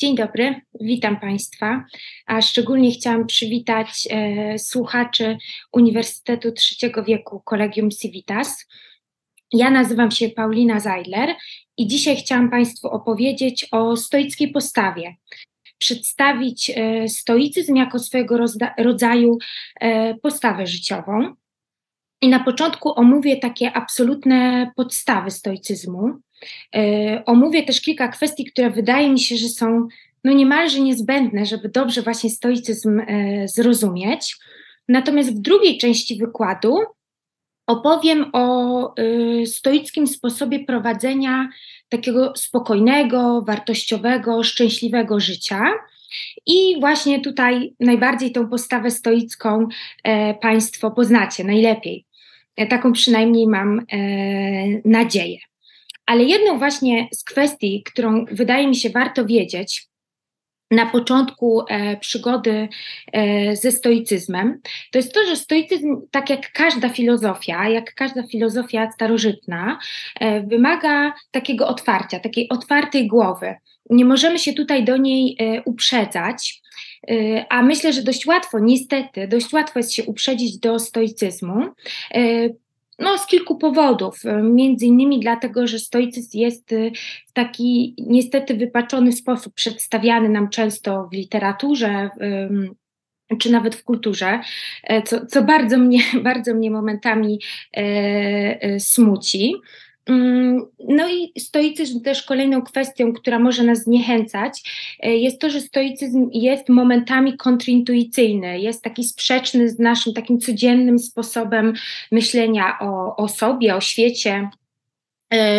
Dzień dobry, witam Państwa, a szczególnie chciałam przywitać słuchaczy Uniwersytetu III wieku Collegium Civitas. Ja nazywam się Paulina Zeidler i dzisiaj chciałam Państwu opowiedzieć o stoickiej postawie, przedstawić stoicyzm jako swojego rodzaju postawę życiową. I na początku omówię takie absolutne podstawy stoicyzmu. Omówię też kilka kwestii, które wydaje mi się, że są niemalże niezbędne, żeby dobrze właśnie stoicyzm zrozumieć. Natomiast w drugiej części wykładu opowiem o stoickim sposobie prowadzenia takiego spokojnego, wartościowego, szczęśliwego życia. I właśnie tutaj najbardziej tą postawę stoicką Państwo poznacie najlepiej. Taką przynajmniej mam nadzieję. Ale jedną właśnie z kwestii, którą wydaje mi się warto wiedzieć na początku przygody ze stoicyzmem, to jest to, że stoicyzm, tak jak każda filozofia starożytna, wymaga takiego otwarcia, takiej otwartej głowy. Nie możemy się tutaj do niej uprzedzać, a myślę, że dość łatwo, niestety, dość łatwo jest się uprzedzić do stoicyzmu, z kilku powodów, między innymi dlatego, że stoicyzm jest w taki niestety wypaczony sposób przedstawiany nam często w literaturze czy nawet w kulturze, co bardzo mnie momentami smuci. No i stoicyzm też kolejną kwestią, która może nas zniechęcać, jest to, że stoicyzm jest momentami kontrintuicyjny, jest taki sprzeczny z naszym takim codziennym sposobem myślenia o sobie, o świecie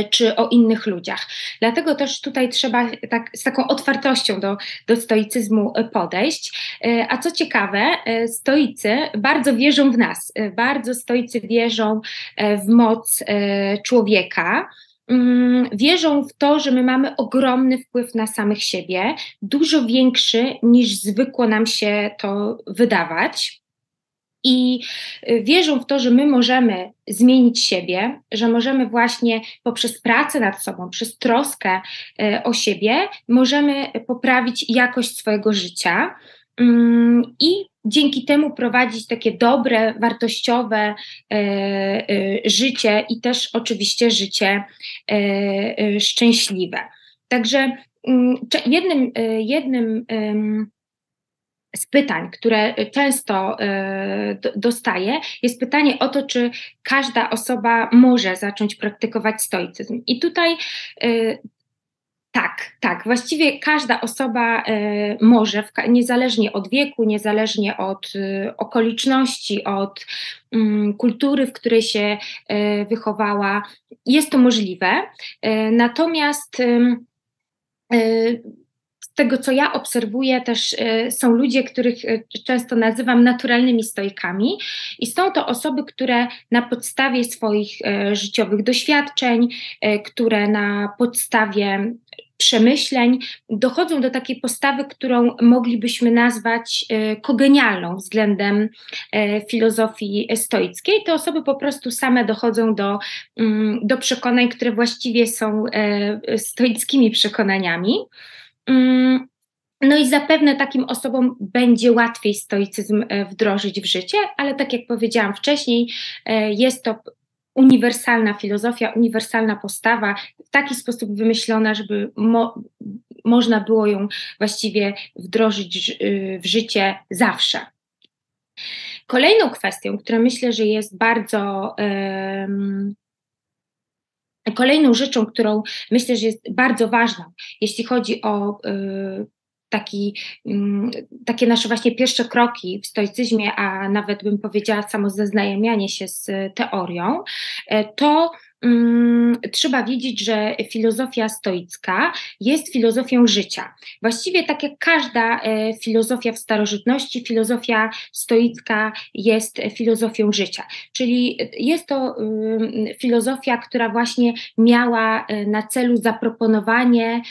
czy o innych ludziach. Dlatego też tutaj trzeba z taką otwartością do stoicyzmu podejść. A co ciekawe, stoicy bardzo wierzą w nas, bardzo stoicy wierzą w moc człowieka, wierzą w to, że my mamy ogromny wpływ na samych siebie, dużo większy niż zwykło nam się to wydawać. I wierzą w to, że my możemy zmienić siebie, że możemy właśnie poprzez pracę nad sobą, przez troskę o siebie, możemy poprawić jakość swojego życia i dzięki temu prowadzić takie dobre, wartościowe życie i też oczywiście życie szczęśliwe. Także jednym z pytań, które często dostaję, jest pytanie o to, czy każda osoba może zacząć praktykować stoicyzm. I tutaj tak, właściwie każda osoba może, niezależnie od wieku, niezależnie od okoliczności, od kultury, w której się wychowała, jest to możliwe. Natomiast tego, co ja obserwuję, też są ludzie, których często nazywam naturalnymi stoikami i są to osoby, które na podstawie swoich życiowych doświadczeń, które na podstawie przemyśleń dochodzą do takiej postawy, którą moglibyśmy nazwać kogenialną względem filozofii stoickiej. Te osoby po prostu same dochodzą do przekonań, które właściwie są stoickimi przekonaniami. No i zapewne takim osobom będzie łatwiej stoicyzm wdrożyć w życie, ale tak jak powiedziałam wcześniej, jest to uniwersalna filozofia, uniwersalna postawa, w taki sposób wymyślona, żeby można było ją właściwie wdrożyć w życie zawsze. Kolejną kwestią, która myślę, że jest Kolejną rzeczą, którą myślę, że jest bardzo ważną, jeśli chodzi o takie nasze właśnie pierwsze kroki w stoicyzmie, a nawet bym powiedziała samozaznajamianie się z teorią, to trzeba wiedzieć, że filozofia stoicka jest filozofią życia. Właściwie tak jak każda filozofia w starożytności, filozofia stoicka jest filozofią życia. Czyli jest to filozofia, która właśnie miała na celu zaproponowanie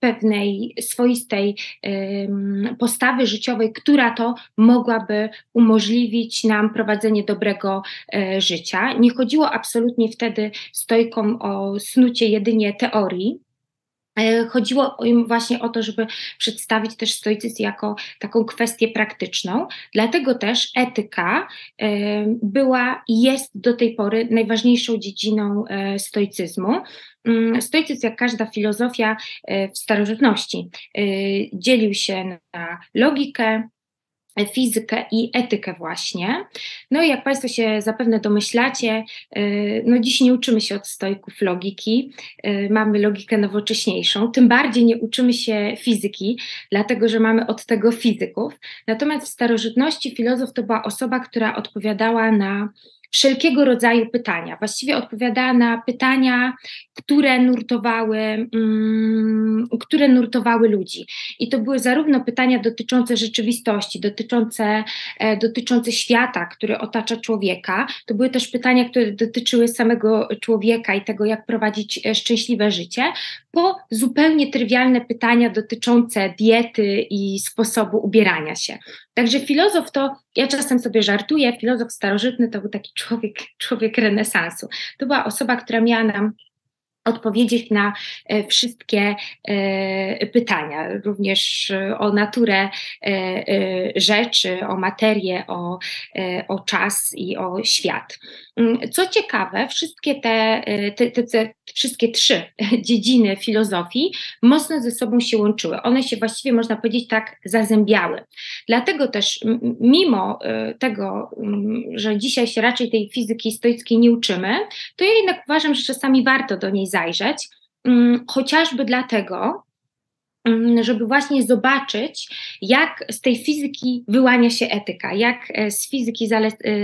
pewnej swoistej postawy życiowej, która to mogłaby umożliwić nam prowadzenie dobrego życia. Nie chodziło absolutnie wtedy stoikom o snucie jedynie teorii, Chodziło im właśnie o to, żeby przedstawić też stoicyzm jako taką kwestię praktyczną, dlatego też etyka była i jest do tej pory najważniejszą dziedziną stoicyzmu. Stoicyzm, jak każda filozofia w starożytności, dzielił się na logikę, fizykę i etykę właśnie. No i jak Państwo się zapewne domyślacie, no dziś nie uczymy się od stoików logiki, mamy logikę nowocześniejszą, tym bardziej nie uczymy się fizyki, dlatego że mamy od tego fizyków. Natomiast w starożytności filozof to była osoba, która odpowiadała na wszelkiego rodzaju pytania. Właściwie odpowiadała na pytania, które nurtowały ludzi. I to były zarówno pytania dotyczące rzeczywistości, dotyczące świata, który otacza człowieka. To były też pytania, które dotyczyły samego człowieka i tego, jak prowadzić szczęśliwe życie, po zupełnie trywialne pytania dotyczące diety i sposobu ubierania się. Także filozof to, ja czasem sobie żartuję, filozof starożytny to był taki człowiek renesansu. To była osoba, która miała nam odpowiedzieć na wszystkie pytania, również o naturę rzeczy, o materię, o czas i o świat. Co ciekawe, wszystkie trzy dziedziny filozofii mocno ze sobą się łączyły. One się właściwie, można powiedzieć, tak zazębiały. Dlatego też, mimo tego, że dzisiaj się raczej tej fizyki stoickiej nie uczymy, to ja jednak uważam, że czasami warto do niej zajrzeć, chociażby dlatego, żeby właśnie zobaczyć, jak z tej fizyki wyłania się etyka, jak z fizyki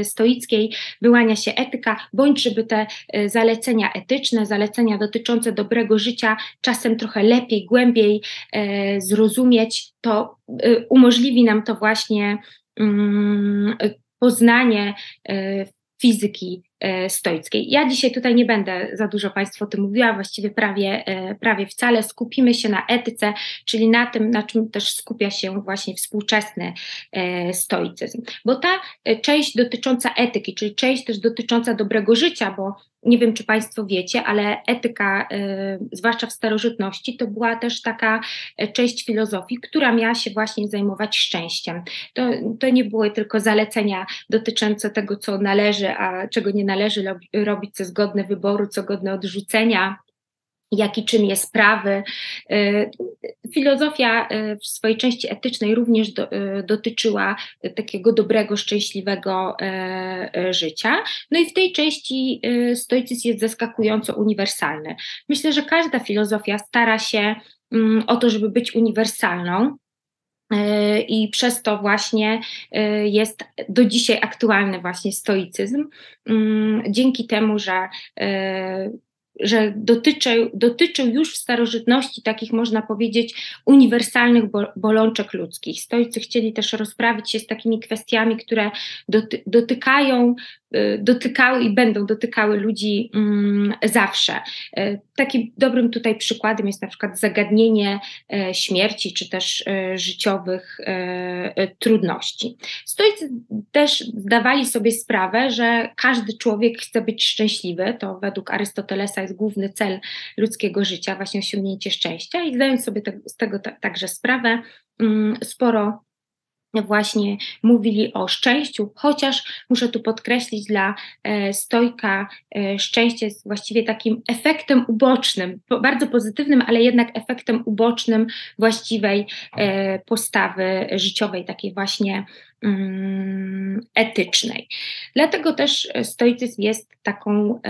stoickiej wyłania się etyka, bądź żeby te zalecenia etyczne, zalecenia dotyczące dobrego życia czasem trochę lepiej, głębiej zrozumieć, to umożliwi nam to właśnie poznanie fizyki stoickiej. Ja dzisiaj tutaj nie będę za dużo Państwu o tym mówiła, właściwie prawie wcale. Skupimy się na etyce, czyli na tym, na czym też skupia się właśnie współczesny stoicyzm. Bo ta część dotycząca etyki, czyli część też dotycząca dobrego życia, bo nie wiem, czy Państwo wiecie, ale etyka, zwłaszcza w starożytności, to była też taka część filozofii, która miała się właśnie zajmować szczęściem. To nie były tylko zalecenia dotyczące tego, co należy, a czego nie należy robić, co zgodne wyboru, co godne odrzucenia, jaki czyn jest prawy. Filozofia w swojej części etycznej również dotyczyła takiego dobrego, szczęśliwego życia. No i w tej części stoicyzm jest zaskakująco uniwersalny. Myślę, że każda filozofia stara się o to, żeby być uniwersalną, i przez to właśnie jest do dzisiaj aktualny właśnie stoicyzm, dzięki temu, że dotyczył już w starożytności takich, można powiedzieć, uniwersalnych bolączek ludzkich. Stoicy chcieli też rozprawić się z takimi kwestiami, które dotykały i będą dotykały ludzi zawsze. Takim dobrym tutaj przykładem jest na przykład zagadnienie śmierci, czy też życiowych trudności. Stoicy też zdawali sobie sprawę, że każdy człowiek chce być szczęśliwy, to według Arystotelesa jest główny cel ludzkiego życia, właśnie osiągnięcie szczęścia, i zdając sobie z tego także sprawę, sporo właśnie mówili o szczęściu, chociaż muszę tu podkreślić, dla stoika szczęście jest właściwie takim efektem ubocznym, bardzo pozytywnym, ale jednak efektem ubocznym właściwej postawy życiowej, takiej właśnie etycznej. Dlatego też stoicyzm jest taką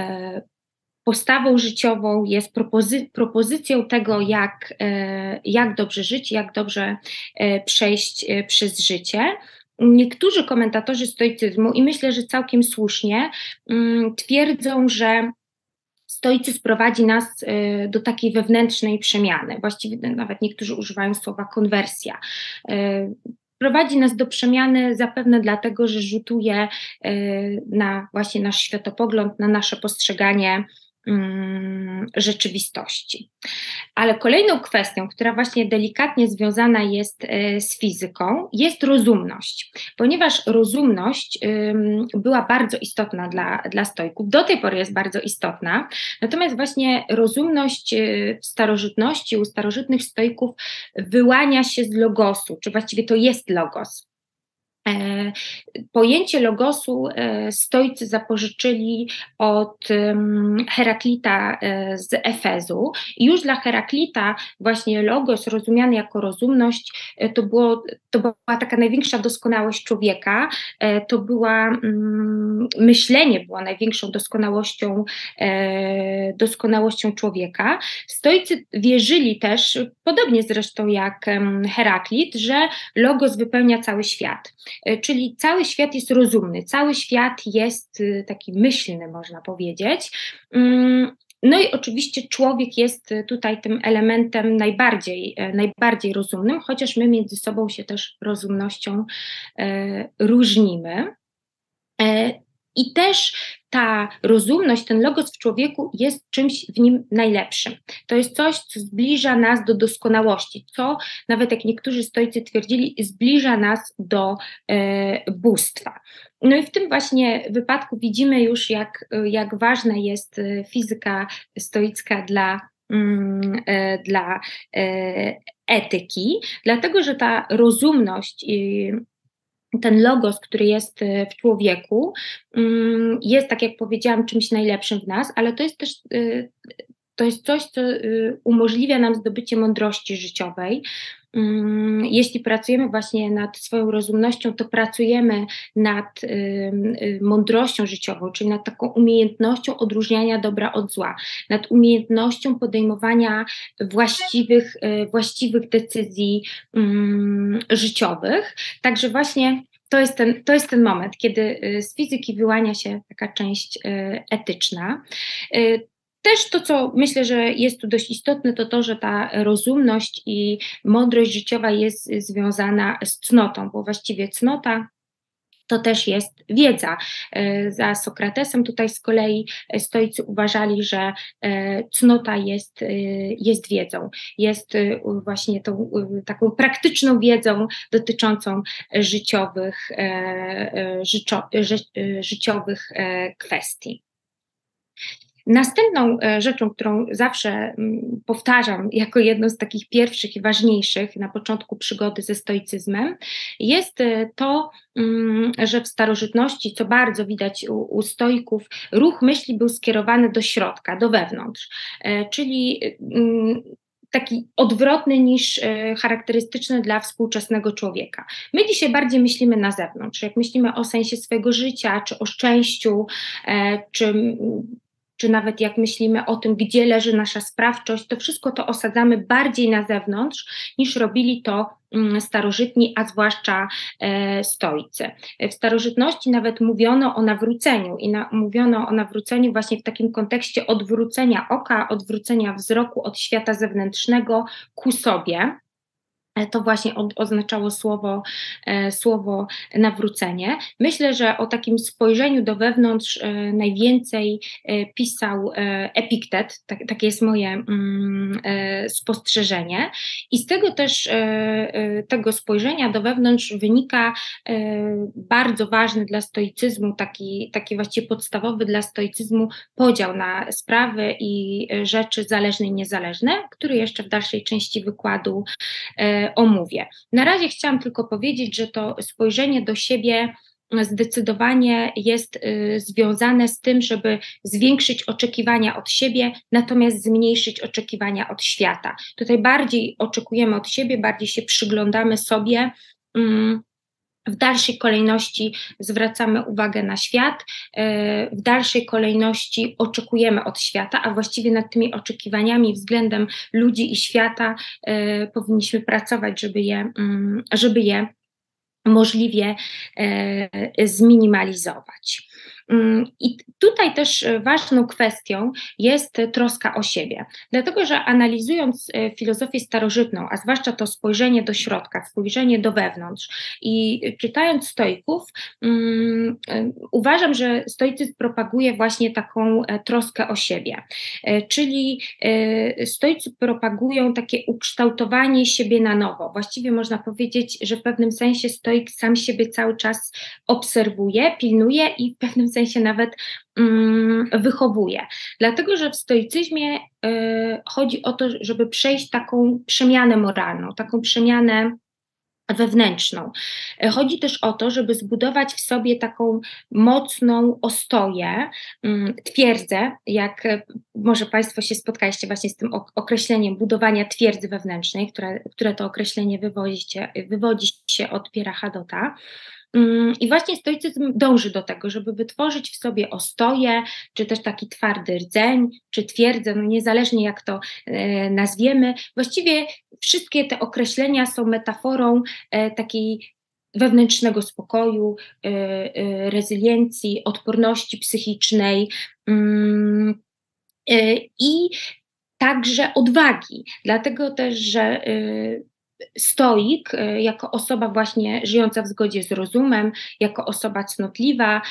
postawą życiową, jest propozycją tego, jak dobrze żyć, jak dobrze przejść przez życie. Niektórzy komentatorzy stoicyzmu, i myślę, że całkiem słusznie, twierdzą, że stoicyzm prowadzi nas do takiej wewnętrznej przemiany. Właściwie nawet niektórzy używają słowa konwersja. Prowadzi nas do przemiany zapewne dlatego, że rzutuje na właśnie nasz światopogląd, na nasze postrzeganie rzeczywistości. Ale kolejną kwestią, która właśnie delikatnie związana jest z fizyką, jest rozumność, ponieważ rozumność była bardzo istotna dla stoików, do tej pory jest bardzo istotna, natomiast właśnie rozumność w starożytności, u starożytnych stoików wyłania się z logosu, czy właściwie to jest logos. Pojęcie logosu stoicy zapożyczyli od Heraklita z Efezu. I już dla Heraklita właśnie logos rozumiany jako rozumność to była taka największa doskonałość człowieka, myślenie było największą doskonałością człowieka. Stoicy wierzyli też, podobnie zresztą jak Heraklit, że logos wypełnia cały świat. Czyli cały świat jest rozumny, cały świat jest taki myślny, można powiedzieć. No i oczywiście człowiek jest tutaj tym elementem najbardziej rozumnym, chociaż my między sobą się też rozumnością różnimy. I też ta rozumność, ten logos w człowieku jest czymś w nim najlepszym. To jest coś, co zbliża nas do doskonałości, co nawet jak niektórzy stoicy twierdzili, zbliża nas do bóstwa. No i w tym właśnie wypadku widzimy już, jak ważna jest fizyka stoicka dla etyki, dlatego że ta rozumność ten logos, który jest w człowieku, jest, tak jak powiedziałam, czymś najlepszym w nas, ale to jest też coś, co umożliwia nam zdobycie mądrości życiowej. Jeśli pracujemy właśnie nad swoją rozumnością, to pracujemy nad mądrością życiową, czyli nad taką umiejętnością odróżniania dobra od zła, nad umiejętnością podejmowania właściwych decyzji życiowych. Także właśnie to jest ten moment, kiedy z fizyki wyłania się taka część etyczna. Też to, co myślę, że jest tu dość istotne, to to, że ta rozumność i mądrość życiowa jest związana z cnotą, bo właściwie cnota to też jest wiedza. Za Sokratesem tutaj z kolei stoicy uważali, że cnota jest wiedzą, jest właśnie tą taką praktyczną wiedzą dotyczącą życiowych kwestii. Następną rzeczą, którą zawsze powtarzam jako jedną z takich pierwszych i ważniejszych na początku przygody ze stoicyzmem, jest to, że w starożytności, co bardzo widać u stoików, ruch myśli był skierowany do środka, do wewnątrz, czyli taki odwrotny niż charakterystyczny dla współczesnego człowieka. My dzisiaj bardziej myślimy na zewnątrz, jak myślimy o sensie swojego życia, czy o szczęściu, czy nawet jak myślimy o tym, gdzie leży nasza sprawczość, to wszystko to osadzamy bardziej na zewnątrz, niż robili to starożytni, a zwłaszcza stoicy. W starożytności nawet mówiono o nawróceniu właśnie w takim kontekście odwrócenia oka, odwrócenia wzroku od świata zewnętrznego ku sobie. To właśnie oznaczało słowo nawrócenie. Myślę, że o takim spojrzeniu do wewnątrz najwięcej pisał Epiktet, takie jest moje spostrzeżenie. I z tego też, tego spojrzenia do wewnątrz wynika bardzo ważny dla stoicyzmu, taki właściwie podstawowy dla stoicyzmu podział na sprawy i rzeczy zależne i niezależne, który jeszcze w dalszej części wykładu omówię. Na razie chciałam tylko powiedzieć, że to spojrzenie do siebie zdecydowanie jest związane z tym, żeby zwiększyć oczekiwania od siebie, natomiast zmniejszyć oczekiwania od świata. Tutaj bardziej oczekujemy od siebie, bardziej się przyglądamy sobie, w dalszej kolejności zwracamy uwagę na świat, w dalszej kolejności oczekujemy od świata, a właściwie nad tymi oczekiwaniami względem ludzi i świata powinniśmy pracować, żeby je możliwie zminimalizować. I tutaj Tutaj też ważną kwestią jest troska o siebie, dlatego że analizując filozofię starożytną, a zwłaszcza to spojrzenie do środka, spojrzenie do wewnątrz i czytając stoików, uważam, że stoicyzm propaguje właśnie taką troskę o siebie, czyli stoicy propagują takie ukształtowanie siebie na nowo. Właściwie można powiedzieć, że w pewnym sensie stoik sam siebie cały czas obserwuje, pilnuje i w pewnym sensie nawet wychowuje. Dlatego, że w stoicyzmie chodzi o to, żeby przejść taką przemianę moralną, taką przemianę wewnętrzną. Chodzi też o to, żeby zbudować w sobie taką mocną ostoję, twierdzę, jak może Państwo się spotkaliście właśnie z tym określeniem budowania twierdzy wewnętrznej, które to określenie wywodzi się od Pierre'a Hadota. I właśnie stoicyzm dąży do tego, żeby wytworzyć w sobie ostoję, czy też taki twardy rdzeń, czy twierdzę, no niezależnie jak to nazwiemy. Właściwie wszystkie te określenia są metaforą takiej wewnętrznego spokoju, rezyliencji, odporności psychicznej i także odwagi. Dlatego też, że stoik, jako osoba właśnie żyjąca w zgodzie z rozumem, jako osoba cnotliwa,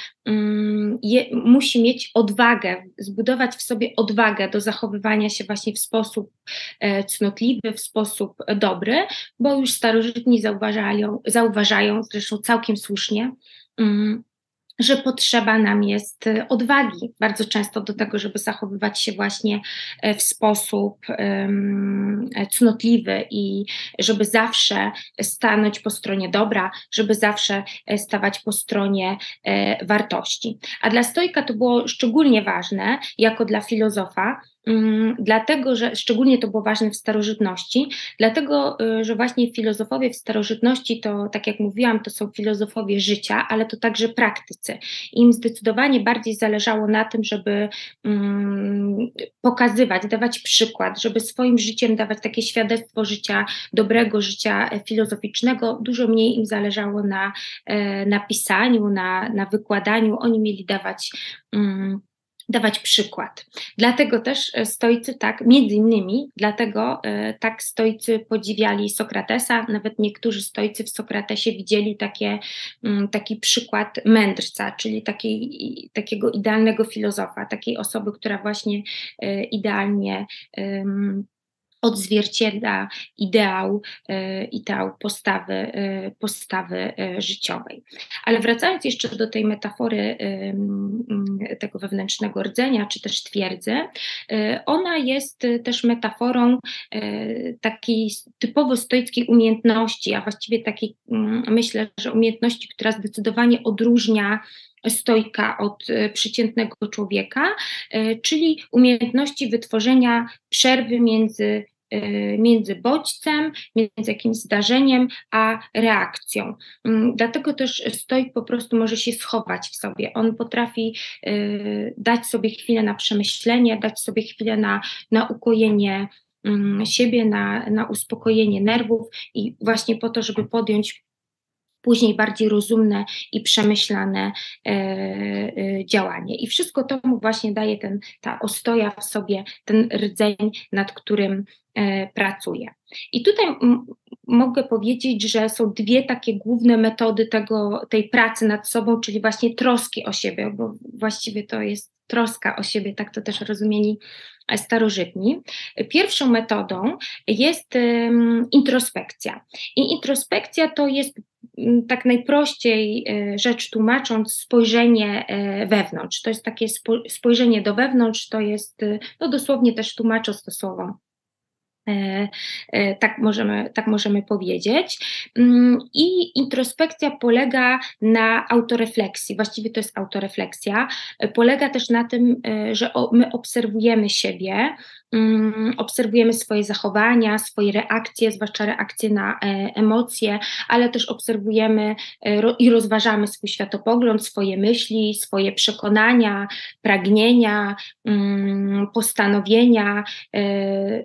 musi mieć odwagę, zbudować w sobie odwagę do zachowywania się właśnie w sposób cnotliwy, w sposób dobry, bo już starożytni zauważają zresztą całkiem słusznie, że potrzeba nam jest odwagi bardzo często do tego, żeby zachowywać się właśnie w sposób cnotliwy i żeby zawsze stanąć po stronie dobra, żeby zawsze stawać po stronie wartości. A dla stoika to było szczególnie ważne, jako dla filozofa, dlatego, że szczególnie to było ważne w starożytności, dlatego, że właśnie filozofowie w starożytności to, tak jak mówiłam, to są filozofowie życia, ale to także praktycy. Im zdecydowanie bardziej zależało na tym, żeby pokazywać, dawać przykład, żeby swoim życiem dawać takie świadectwo życia, dobrego życia filozoficznego. Dużo mniej im zależało na pisaniu, na wykładaniu. Oni mieli dawać przykład. Dlatego też stoicy tak, między innymi, dlatego tak stoicy podziwiali Sokratesa, nawet niektórzy stoicy w Sokratesie widzieli taki przykład mędrca, czyli takiego idealnego filozofa, takiej osoby, która właśnie idealnie odzwierciedla ideał postawy życiowej. Ale wracając jeszcze do tej metafory tego wewnętrznego rdzenia, czy też twierdzy, ona jest też metaforą takiej typowo stoickiej umiejętności, a właściwie takiej, myślę, że umiejętności, która zdecydowanie odróżnia stoika od przeciętnego człowieka, czyli umiejętności wytworzenia przerwy między bodźcem, między jakimś zdarzeniem a reakcją. Dlatego też stoik po prostu może się schować w sobie. On potrafi dać sobie chwilę na przemyślenie, dać sobie chwilę na ukojenie siebie, na uspokojenie nerwów i właśnie po to, żeby podjąć później bardziej rozumne i przemyślane działanie. I wszystko to mu właśnie daje ta ostoja w sobie, ten rdzeń, nad którym pracuje. I tutaj mogę powiedzieć, że są dwie takie główne metody tej pracy nad sobą, czyli właśnie troski o siebie, bo właściwie to jest troska o siebie, tak to też rozumieli starożytni. Pierwszą metodą jest introspekcja. I introspekcja to jest, tak najprościej rzecz tłumacząc, spojrzenie wewnątrz. To jest takie spojrzenie do wewnątrz, to jest, no dosłownie też tłumacząc to słowo, tak możemy powiedzieć. I introspekcja polega na autorefleksji, właściwie to jest autorefleksja, polega też na tym, że my obserwujemy siebie, obserwujemy swoje zachowania, swoje reakcje, zwłaszcza reakcje na emocje, ale też obserwujemy i rozważamy swój światopogląd, swoje myśli, swoje przekonania, pragnienia, postanowienia,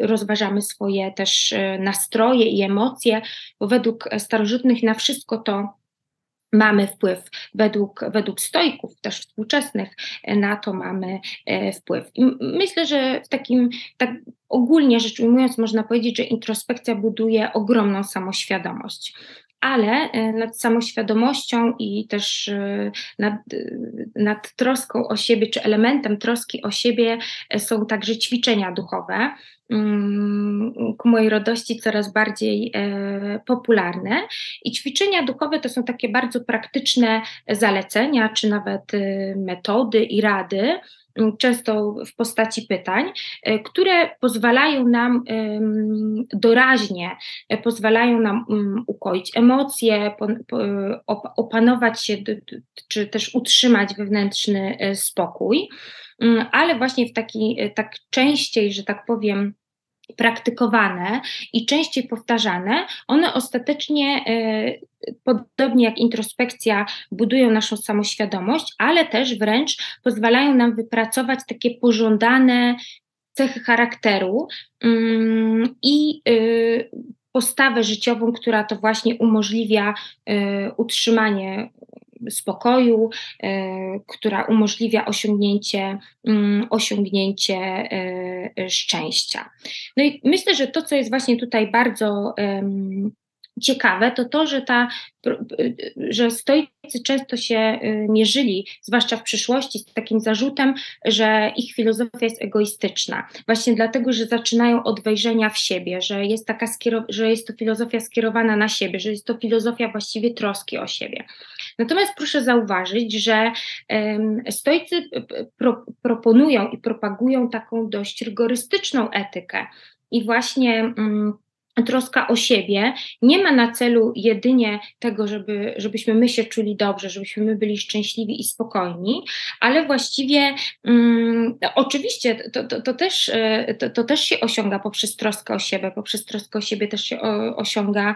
rozważamy swoje też nastroje i emocje, bo według starożytnych na wszystko to mamy wpływ według stoików, też współczesnych, na to mamy wpływ. I myślę, że w takim, tak ogólnie rzecz ujmując, można powiedzieć, że introspekcja buduje ogromną samoświadomość. Ale nad samoświadomością i też nad troską o siebie, czy elementem troski o siebie są także ćwiczenia duchowe, ku mojej radości coraz bardziej popularne. I ćwiczenia duchowe to są takie bardzo praktyczne zalecenia, czy nawet metody i rady, często w postaci pytań, które pozwalają nam doraźnie, pozwalają nam ukoić emocje, opanować się, czy też utrzymać wewnętrzny spokój, ale właśnie w taki, tak częściej, że tak powiem, praktykowane i częściej powtarzane, one ostatecznie podobnie jak introspekcja budują naszą samoświadomość, ale też wręcz pozwalają nam wypracować takie pożądane cechy charakteru i postawę życiową, która to właśnie umożliwia utrzymanie spokoju, która umożliwia osiągnięcie szczęścia. No i myślę, że to, co jest właśnie tutaj bardzo ciekawe, to to, że stoicy często się mierzyli, zwłaszcza w przyszłości, z takim zarzutem, że ich filozofia jest egoistyczna. Właśnie dlatego, że zaczynają od wejrzenia w siebie, że jest taka że jest to filozofia skierowana na siebie, że jest to filozofia właściwie troski o siebie. Natomiast proszę zauważyć, że stoicy proponują i propagują taką dość rygorystyczną etykę i właśnie troska o siebie nie ma na celu jedynie tego, żebyśmy my się czuli dobrze, żebyśmy my byli szczęśliwi i spokojni, ale właściwie oczywiście to też się osiąga poprzez troskę o siebie, też się osiąga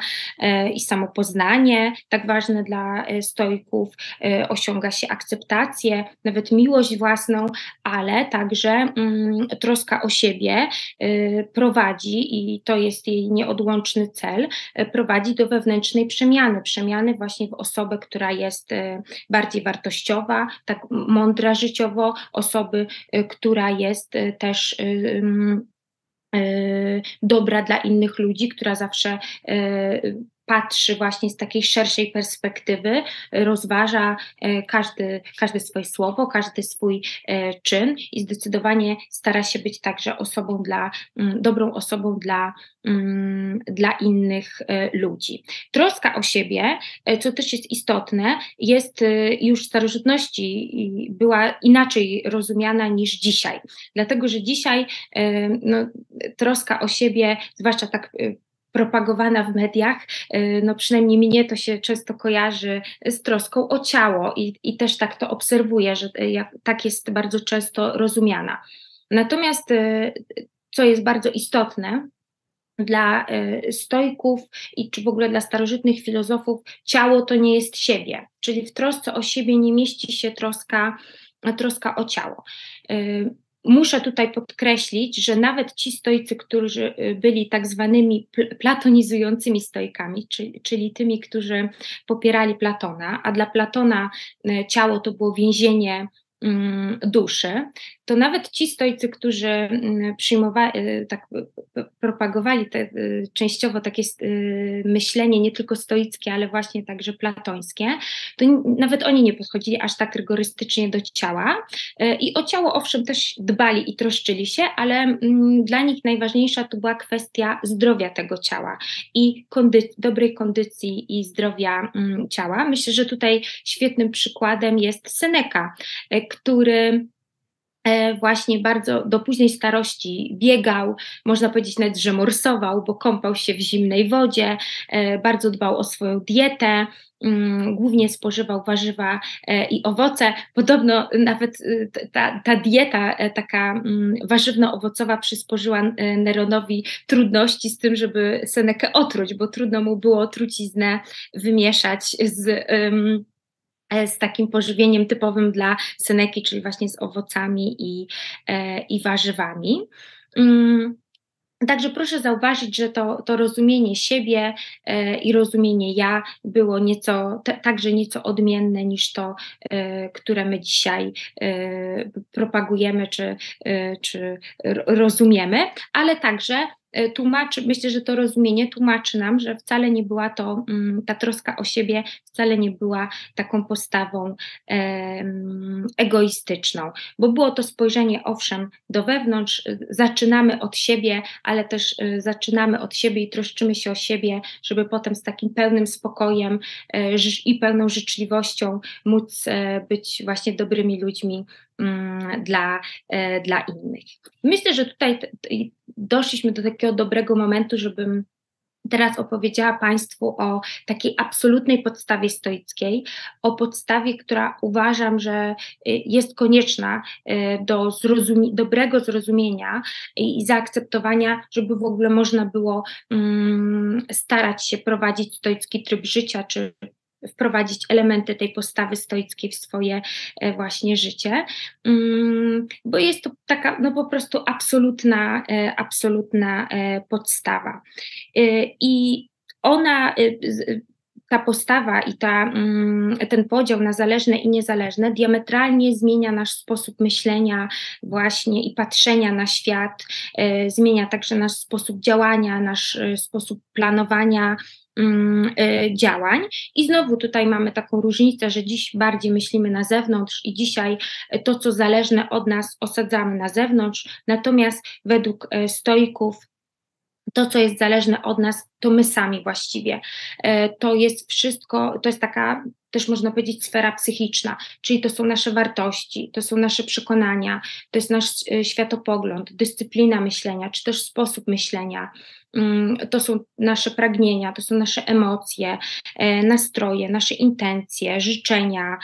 i samopoznanie, tak ważne dla stoików, osiąga się akceptację, nawet miłość własną, ale także troska o siebie prowadzi, i to jest jej nieodłączny cel, prowadzi do wewnętrznej przemiany, właśnie w osobę, która jest bardziej wartościowa, tak mądra życiowo, osoby, która jest też dobra dla innych ludzi, która zawsze patrzy właśnie z takiej szerszej perspektywy, rozważa każde swoje słowo, każdy swój czyn i zdecydowanie stara się być także osobą dobrą osobą dla innych ludzi. Troska o siebie, co też jest istotne, jest już w starożytności była inaczej rozumiana niż dzisiaj. Dlatego, że dzisiaj troska o siebie, zwłaszcza tak propagowana w mediach, no przynajmniej mnie to się często kojarzy z troską o ciało i też tak to obserwuję, że tak jest bardzo często rozumiana. Natomiast co jest bardzo istotne dla stoików i czy w ogóle dla starożytnych filozofów, ciało to nie jest siebie, czyli w trosce o siebie nie mieści się troska o ciało. Muszę tutaj podkreślić, że nawet ci stoicy, którzy byli tak zwanymi platonizującymi stoikami, czyli tymi, którzy popierali Platona, a dla Platona ciało to było więzienie duszy, to nawet ci stoicy, którzy propagowali częściowo takie myślenie nie tylko stoickie, ale właśnie także platońskie, to nawet oni nie podchodzili aż tak rygorystycznie do ciała i o ciało owszem też dbali i troszczyli się, ale dla nich najważniejsza to była kwestia zdrowia tego ciała i dobrej kondycji i zdrowia ciała. Myślę, że tutaj świetnym przykładem jest Seneka, który właśnie bardzo do późnej starości biegał, można powiedzieć nawet, że morsował, bo kąpał się w zimnej wodzie, bardzo dbał o swoją dietę, głównie spożywał warzywa i owoce. Podobno nawet ta dieta taka warzywno-owocowa przysporzyła Neronowi trudności z tym, żeby Senekę otruć, bo trudno mu było truciznę wymieszać z takim pożywieniem typowym dla Seneki, czyli właśnie z owocami i warzywami. Także proszę zauważyć, że to rozumienie siebie i rozumienie ja było także nieco odmienne niż to, które my dzisiaj propagujemy czy rozumiemy, ale także myślę, że to rozumienie tłumaczy nam, że wcale nie była to, ta troska o siebie wcale nie była taką postawą egoistyczną, bo było to spojrzenie owszem do wewnątrz, zaczynamy od siebie, ale też zaczynamy od siebie i troszczymy się o siebie, żeby potem z takim pełnym spokojem i pełną życzliwością móc być właśnie dobrymi ludźmi dla innych. Myślę, że tutaj doszliśmy do takiego dobrego momentu, żebym teraz opowiedziała Państwu o takiej absolutnej podstawie stoickiej, o podstawie, która uważam, że jest konieczna do dobrego zrozumienia i zaakceptowania, żeby w ogóle można było starać się prowadzić stoicki tryb życia, czy wprowadzić elementy tej postawy stoickiej w swoje właśnie życie, bo jest to taka no po prostu absolutna podstawa. I ona, ta postawa i ten podział na zależne i niezależne diametralnie zmienia nasz sposób myślenia właśnie i patrzenia na świat, zmienia także nasz sposób działania, nasz sposób planowania działań. I znowu tutaj mamy taką różnicę, że dziś bardziej myślimy na zewnątrz i dzisiaj to, co zależne od nas, osadzamy na zewnątrz, natomiast według stoików to, co jest zależne od nas, to my sami właściwie. To jest wszystko, to jest taka też można powiedzieć sfera psychiczna, czyli to są nasze wartości, to są nasze przekonania, to jest nasz światopogląd, dyscyplina myślenia, czy też sposób myślenia, to są nasze pragnienia, to są nasze emocje, nastroje, nasze intencje, życzenia,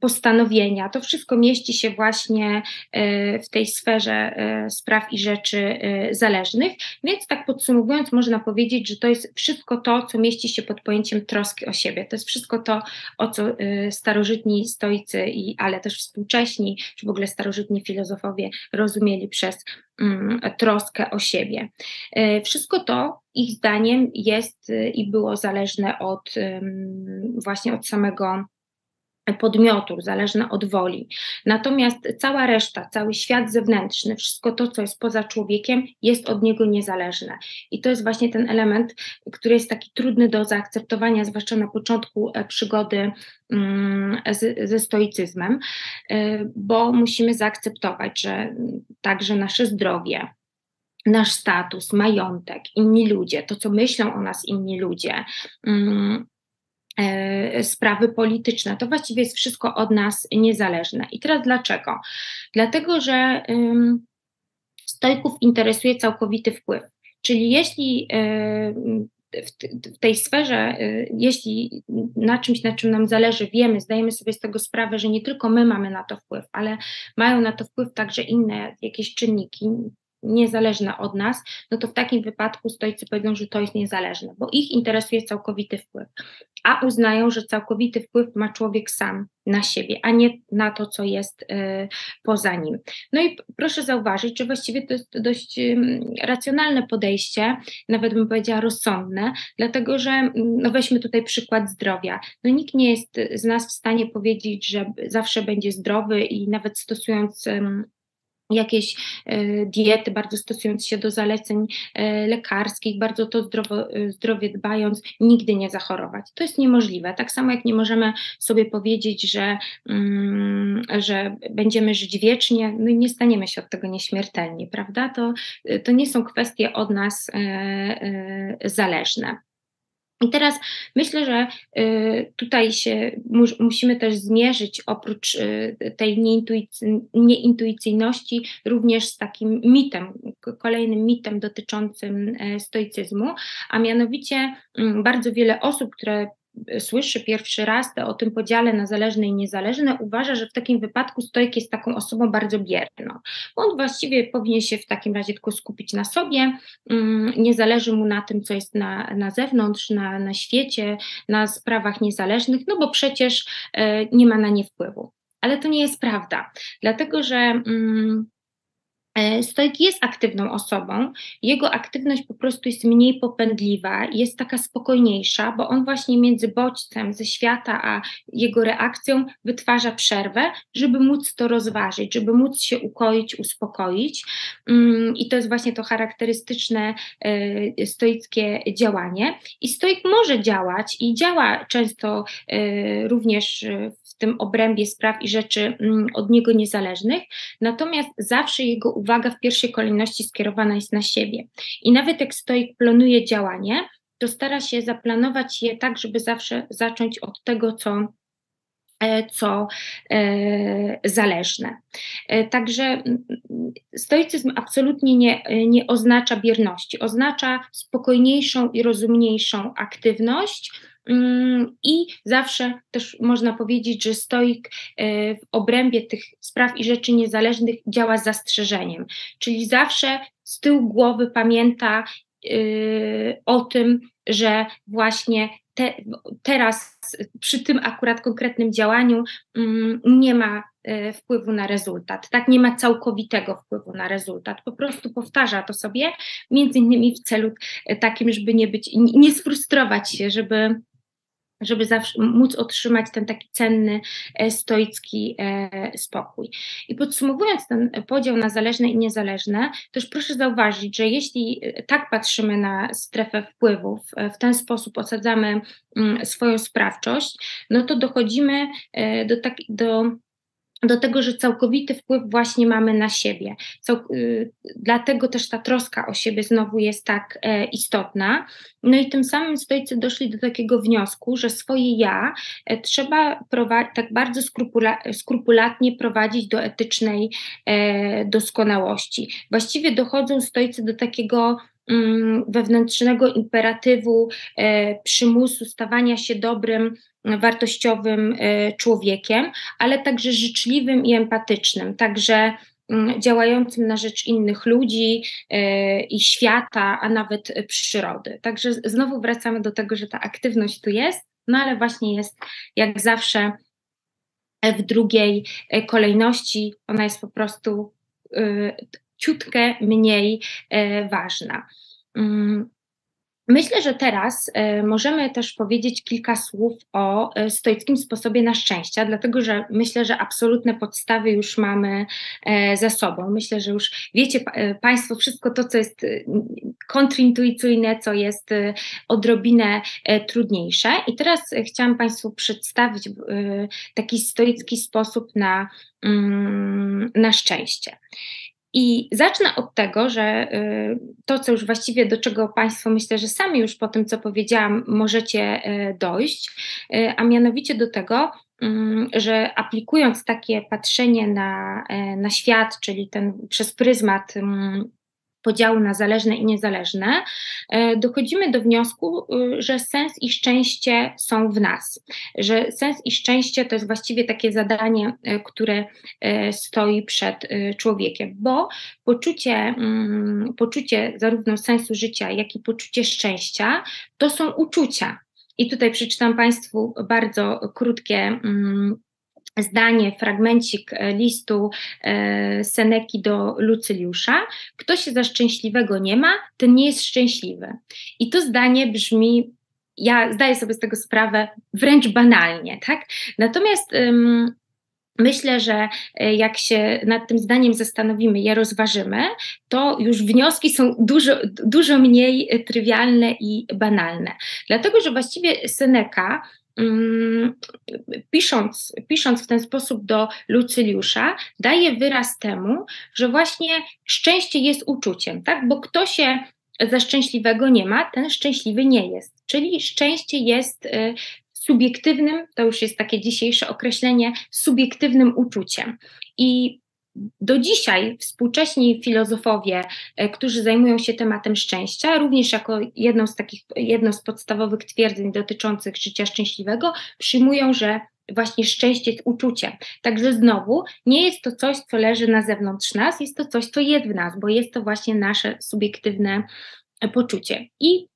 postanowienia. To wszystko mieści się właśnie w tej sferze spraw i rzeczy zależnych, więc tak podsumowując można powiedzieć, że to jest wszystko to, co mieści się pod pojęciem troski o siebie. To jest wszystko to, o co starożytni stoicy, ale też współcześni, czy w ogóle starożytni filozofowie rozumieli przez troskę o siebie. Wszystko to ich zdaniem jest i było zależne od właśnie od samego podmiotu, zależne od woli. Natomiast cała reszta, cały świat zewnętrzny, wszystko to, co jest poza człowiekiem, jest od niego niezależne. I to jest właśnie ten element, który jest taki trudny do zaakceptowania, zwłaszcza na początku przygody ze stoicyzmem, bo musimy zaakceptować, że także nasze zdrowie, nasz status, majątek, inni ludzie, to co myślą o nas inni ludzie, sprawy polityczne, to właściwie jest wszystko od nas niezależne. I teraz dlaczego? Dlatego, że stoików interesuje całkowity wpływ. Czyli jeśli w tej sferze, jeśli na czymś, na czym nam zależy, wiemy, zdajemy sobie z tego sprawę, że nie tylko my mamy na to wpływ, ale mają na to wpływ także inne jakieś czynniki niezależne od nas, no to w takim wypadku stoicy powiedzą, że to jest niezależne, bo ich interesuje całkowity wpływ, a uznają, że całkowity wpływ ma człowiek sam na siebie, a nie na to, co jest poza nim. No i proszę zauważyć, że właściwie to jest dość racjonalne podejście, nawet bym powiedziała rozsądne, dlatego że no weźmy tutaj przykład zdrowia. No nikt nie jest z nas w stanie powiedzieć, że zawsze będzie zdrowy i nawet stosując jakieś diety, bardzo stosując się do zaleceń lekarskich, bardzo to zdrowie dbając, nigdy nie zachorować. To jest niemożliwe. Tak samo jak nie możemy sobie powiedzieć, że będziemy żyć wiecznie, no i nie staniemy się od tego nieśmiertelni, prawda? To nie są kwestie od nas zależne. I teraz myślę, że tutaj się musimy też zmierzyć oprócz tej nieintuicyjności również z takim mitem, kolejnym mitem dotyczącym stoicyzmu, a mianowicie bardzo wiele osób, które słyszy pierwszy raz o tym podziale na zależne i niezależne, uważa, że w takim wypadku stoik jest taką osobą bardzo bierną. On właściwie powinien się w takim razie tylko skupić na sobie, nie zależy mu na tym, co jest na zewnątrz, na świecie, na sprawach niezależnych, no bo przecież nie ma na nie wpływu. Ale to nie jest prawda, dlatego że Stoik jest aktywną osobą, jego aktywność po prostu jest mniej popędliwa, jest taka spokojniejsza, bo on właśnie między bodźcem ze świata a jego reakcją wytwarza przerwę, żeby móc to rozważyć, żeby móc się ukoić, uspokoić. I to jest właśnie to charakterystyczne stoickie działanie. I stoik może działać i działa często również w tym obrębie spraw i rzeczy od niego niezależnych, natomiast zawsze jego uwaga w pierwszej kolejności skierowana jest na siebie. I nawet jak stoik planuje działanie, to stara się zaplanować je tak, żeby zawsze zacząć od tego, co zależne. Także stoicyzm absolutnie nie oznacza bierności, oznacza spokojniejszą i rozumniejszą aktywność. I zawsze też można powiedzieć, że stoik w obrębie tych spraw i rzeczy niezależnych działa z zastrzeżeniem, czyli zawsze z tyłu głowy pamięta o tym, że właśnie teraz przy tym akurat konkretnym działaniu nie ma wpływu na rezultat, tak, nie ma całkowitego wpływu na rezultat, po prostu powtarza to sobie, między innymi w celu takim, żeby nie sfrustrować się, żeby zawsze móc otrzymać ten taki cenny stoicki spokój. I podsumowując ten podział na zależne i niezależne, też proszę zauważyć, że jeśli tak patrzymy na strefę wpływów, w ten sposób osadzamy swoją sprawczość, no to dochodzimy do tego, że całkowity wpływ właśnie mamy na siebie. Dlatego też ta troska o siebie znowu jest tak istotna. No i tym samym stoicy doszli do takiego wniosku, że swoje ja trzeba tak bardzo skrupulatnie prowadzić do etycznej doskonałości. Właściwie dochodzą stoicy do takiego wewnętrznego imperatywu, przymusu stawania się dobrym, wartościowym człowiekiem, ale także życzliwym i empatycznym, także działającym na rzecz innych ludzi i świata, a nawet przyrody. Także znowu wracamy do tego, że ta aktywność tu jest, no ale właśnie jest jak zawsze w drugiej kolejności, ona jest po prostu ciutkę mniej ważna. Myślę, że teraz możemy też powiedzieć kilka słów o stoickim sposobie na szczęście, dlatego że myślę, że absolutne podstawy już mamy za sobą. Myślę, że już wiecie Państwo wszystko to, co jest kontrintuicyjne, co jest odrobinę trudniejsze. I teraz chciałam Państwu przedstawić taki stoicki sposób na szczęście. I zacznę od tego, że to, co już właściwie do czego Państwo myślę, że sami już po tym, co powiedziałam, możecie dojść, a mianowicie do tego, że aplikując takie patrzenie na świat, czyli ten przez pryzmat podziału na zależne i niezależne, dochodzimy do wniosku, że sens i szczęście są w nas, że sens i szczęście to jest właściwie takie zadanie, które stoi przed człowiekiem, bo poczucie zarówno sensu życia, jak i poczucie szczęścia to są uczucia. I tutaj przeczytam Państwu bardzo krótkie zdanie, fragmencik listu Seneki do Lucyliusza. Kto się za szczęśliwego nie ma, ten nie jest szczęśliwy. I to zdanie brzmi, ja zdaję sobie z tego sprawę, wręcz banalnie, tak? Natomiast myślę, że jak się nad tym zdaniem zastanowimy, je rozważymy, to już wnioski są dużo mniej trywialne i banalne. Dlatego, że właściwie Seneka pisząc w ten sposób do Lucyliusza, daje wyraz temu, że właśnie szczęście jest uczuciem, tak? Bo kto się za szczęśliwego nie ma, ten szczęśliwy nie jest. Czyli szczęście jest subiektywnym, to już jest takie dzisiejsze określenie, subiektywnym uczuciem. I do dzisiaj współcześni filozofowie, którzy zajmują się tematem szczęścia, również jako jedną z podstawowych twierdzeń dotyczących życia szczęśliwego, przyjmują, że właśnie szczęście jest uczuciem. Także znowu nie jest to coś, co leży na zewnątrz nas, jest to coś, co jest w nas, bo jest to właśnie nasze subiektywne poczucie. I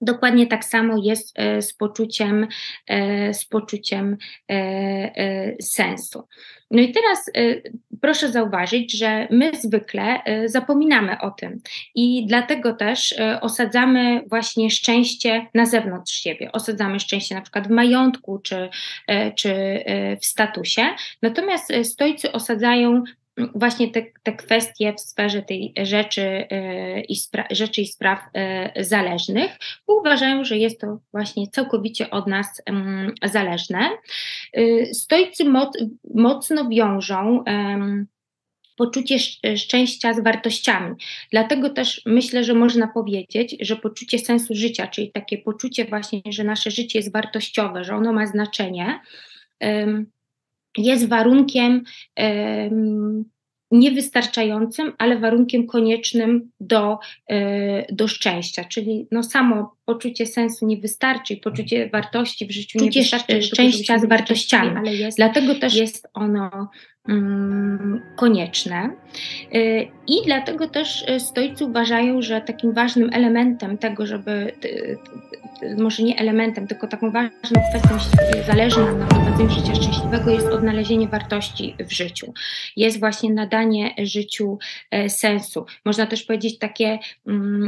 Dokładnie tak samo jest z poczuciem sensu. No i teraz proszę zauważyć, że my zwykle zapominamy o tym i dlatego też osadzamy właśnie szczęście na zewnątrz siebie. Osadzamy szczęście na przykład w majątku czy w statusie, natomiast stoicy osadzają właśnie te kwestie w sferze tej rzeczy i spraw zależnych, bo uważają, że jest to właśnie całkowicie od nas zależne. Stoicy mocno wiążą poczucie szczęścia z wartościami. Dlatego też myślę, że można powiedzieć, że poczucie sensu życia, czyli takie poczucie właśnie, że nasze życie jest wartościowe, że ono ma znaczenie, jest warunkiem niewystarczającym, ale warunkiem koniecznym do szczęścia. Czyli no samo poczucie sensu nie wystarczy i poczucie wartości w życiu nie wystarczy. Szczęścia z wartościami, ale dlatego też jest ono konieczne. I dlatego też stoicy uważają, że takim ważnym elementem tego, żeby, może nie elementem, tylko taką ważną kwestią zależną na prowadzeniu życia szczęśliwego jest odnalezienie wartości w życiu. Jest właśnie nadanie życiu sensu. Można też powiedzieć takie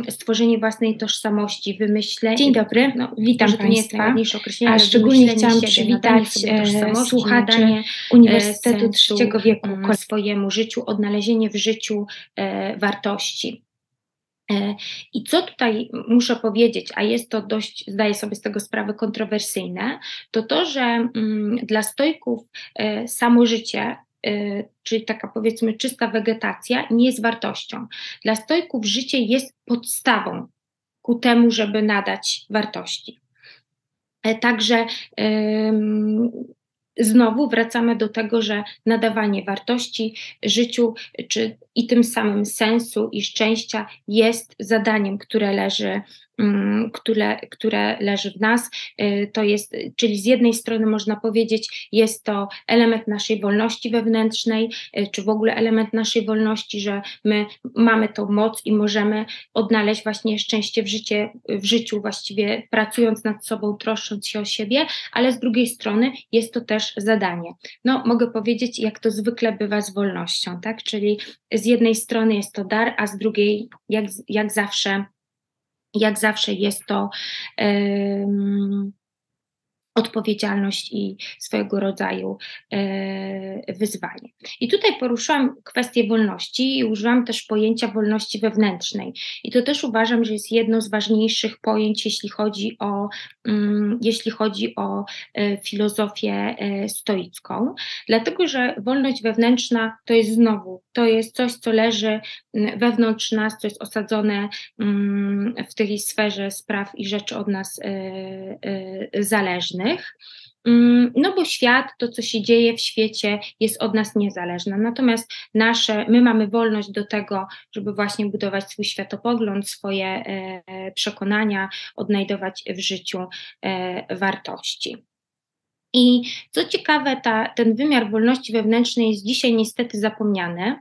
stworzenie własnej tożsamości, wymyślenie. Dzień dobry, no, witam Państwa. To nie jest najładniejsze określenie, ale szczególnie chciałam przywitać słuchaczy Uniwersytetu III wieku swojemu życiu, odnalezienie w życiu wartości. I co tutaj muszę powiedzieć, a jest to dość, zdaję sobie z tego sprawę, kontrowersyjne, to, że dla stoików samo życie, czyli taka powiedzmy czysta wegetacja, nie jest wartością. Dla stoików życie jest podstawą ku temu, żeby nadać wartości. Także znowu wracamy do tego, że nadawanie wartości życiu i tym samym sensu i szczęścia jest zadaniem, które leży w nas. To jest, czyli z jednej strony można powiedzieć, jest to element naszej wolności wewnętrznej, czy w ogóle element naszej wolności, że my mamy tą moc i możemy odnaleźć właśnie szczęście w życiu właściwie pracując nad sobą, troszcząc się o siebie, ale z drugiej strony jest to też zadanie. No, mogę powiedzieć, jak to zwykle bywa z wolnością, tak? Czyli z jednej strony jest to dar, a z drugiej, jak zawsze jest to odpowiedzialność i swojego rodzaju wyzwanie. I tutaj poruszyłam kwestię wolności i użyłam też pojęcia wolności wewnętrznej. I to też uważam, że jest jedno z ważniejszych pojęć, jeśli chodzi o filozofię stoicką, dlatego że wolność wewnętrzna to jest coś, co leży wewnątrz nas, co jest osadzone w tej sferze spraw i rzeczy od nas zależnych. No bo świat, to co się dzieje w świecie jest od nas niezależne, natomiast my mamy wolność do tego, żeby właśnie budować swój światopogląd, swoje przekonania, odnajdować w życiu wartości. I co ciekawe, ten wymiar wolności wewnętrznej jest dzisiaj niestety zapomniany.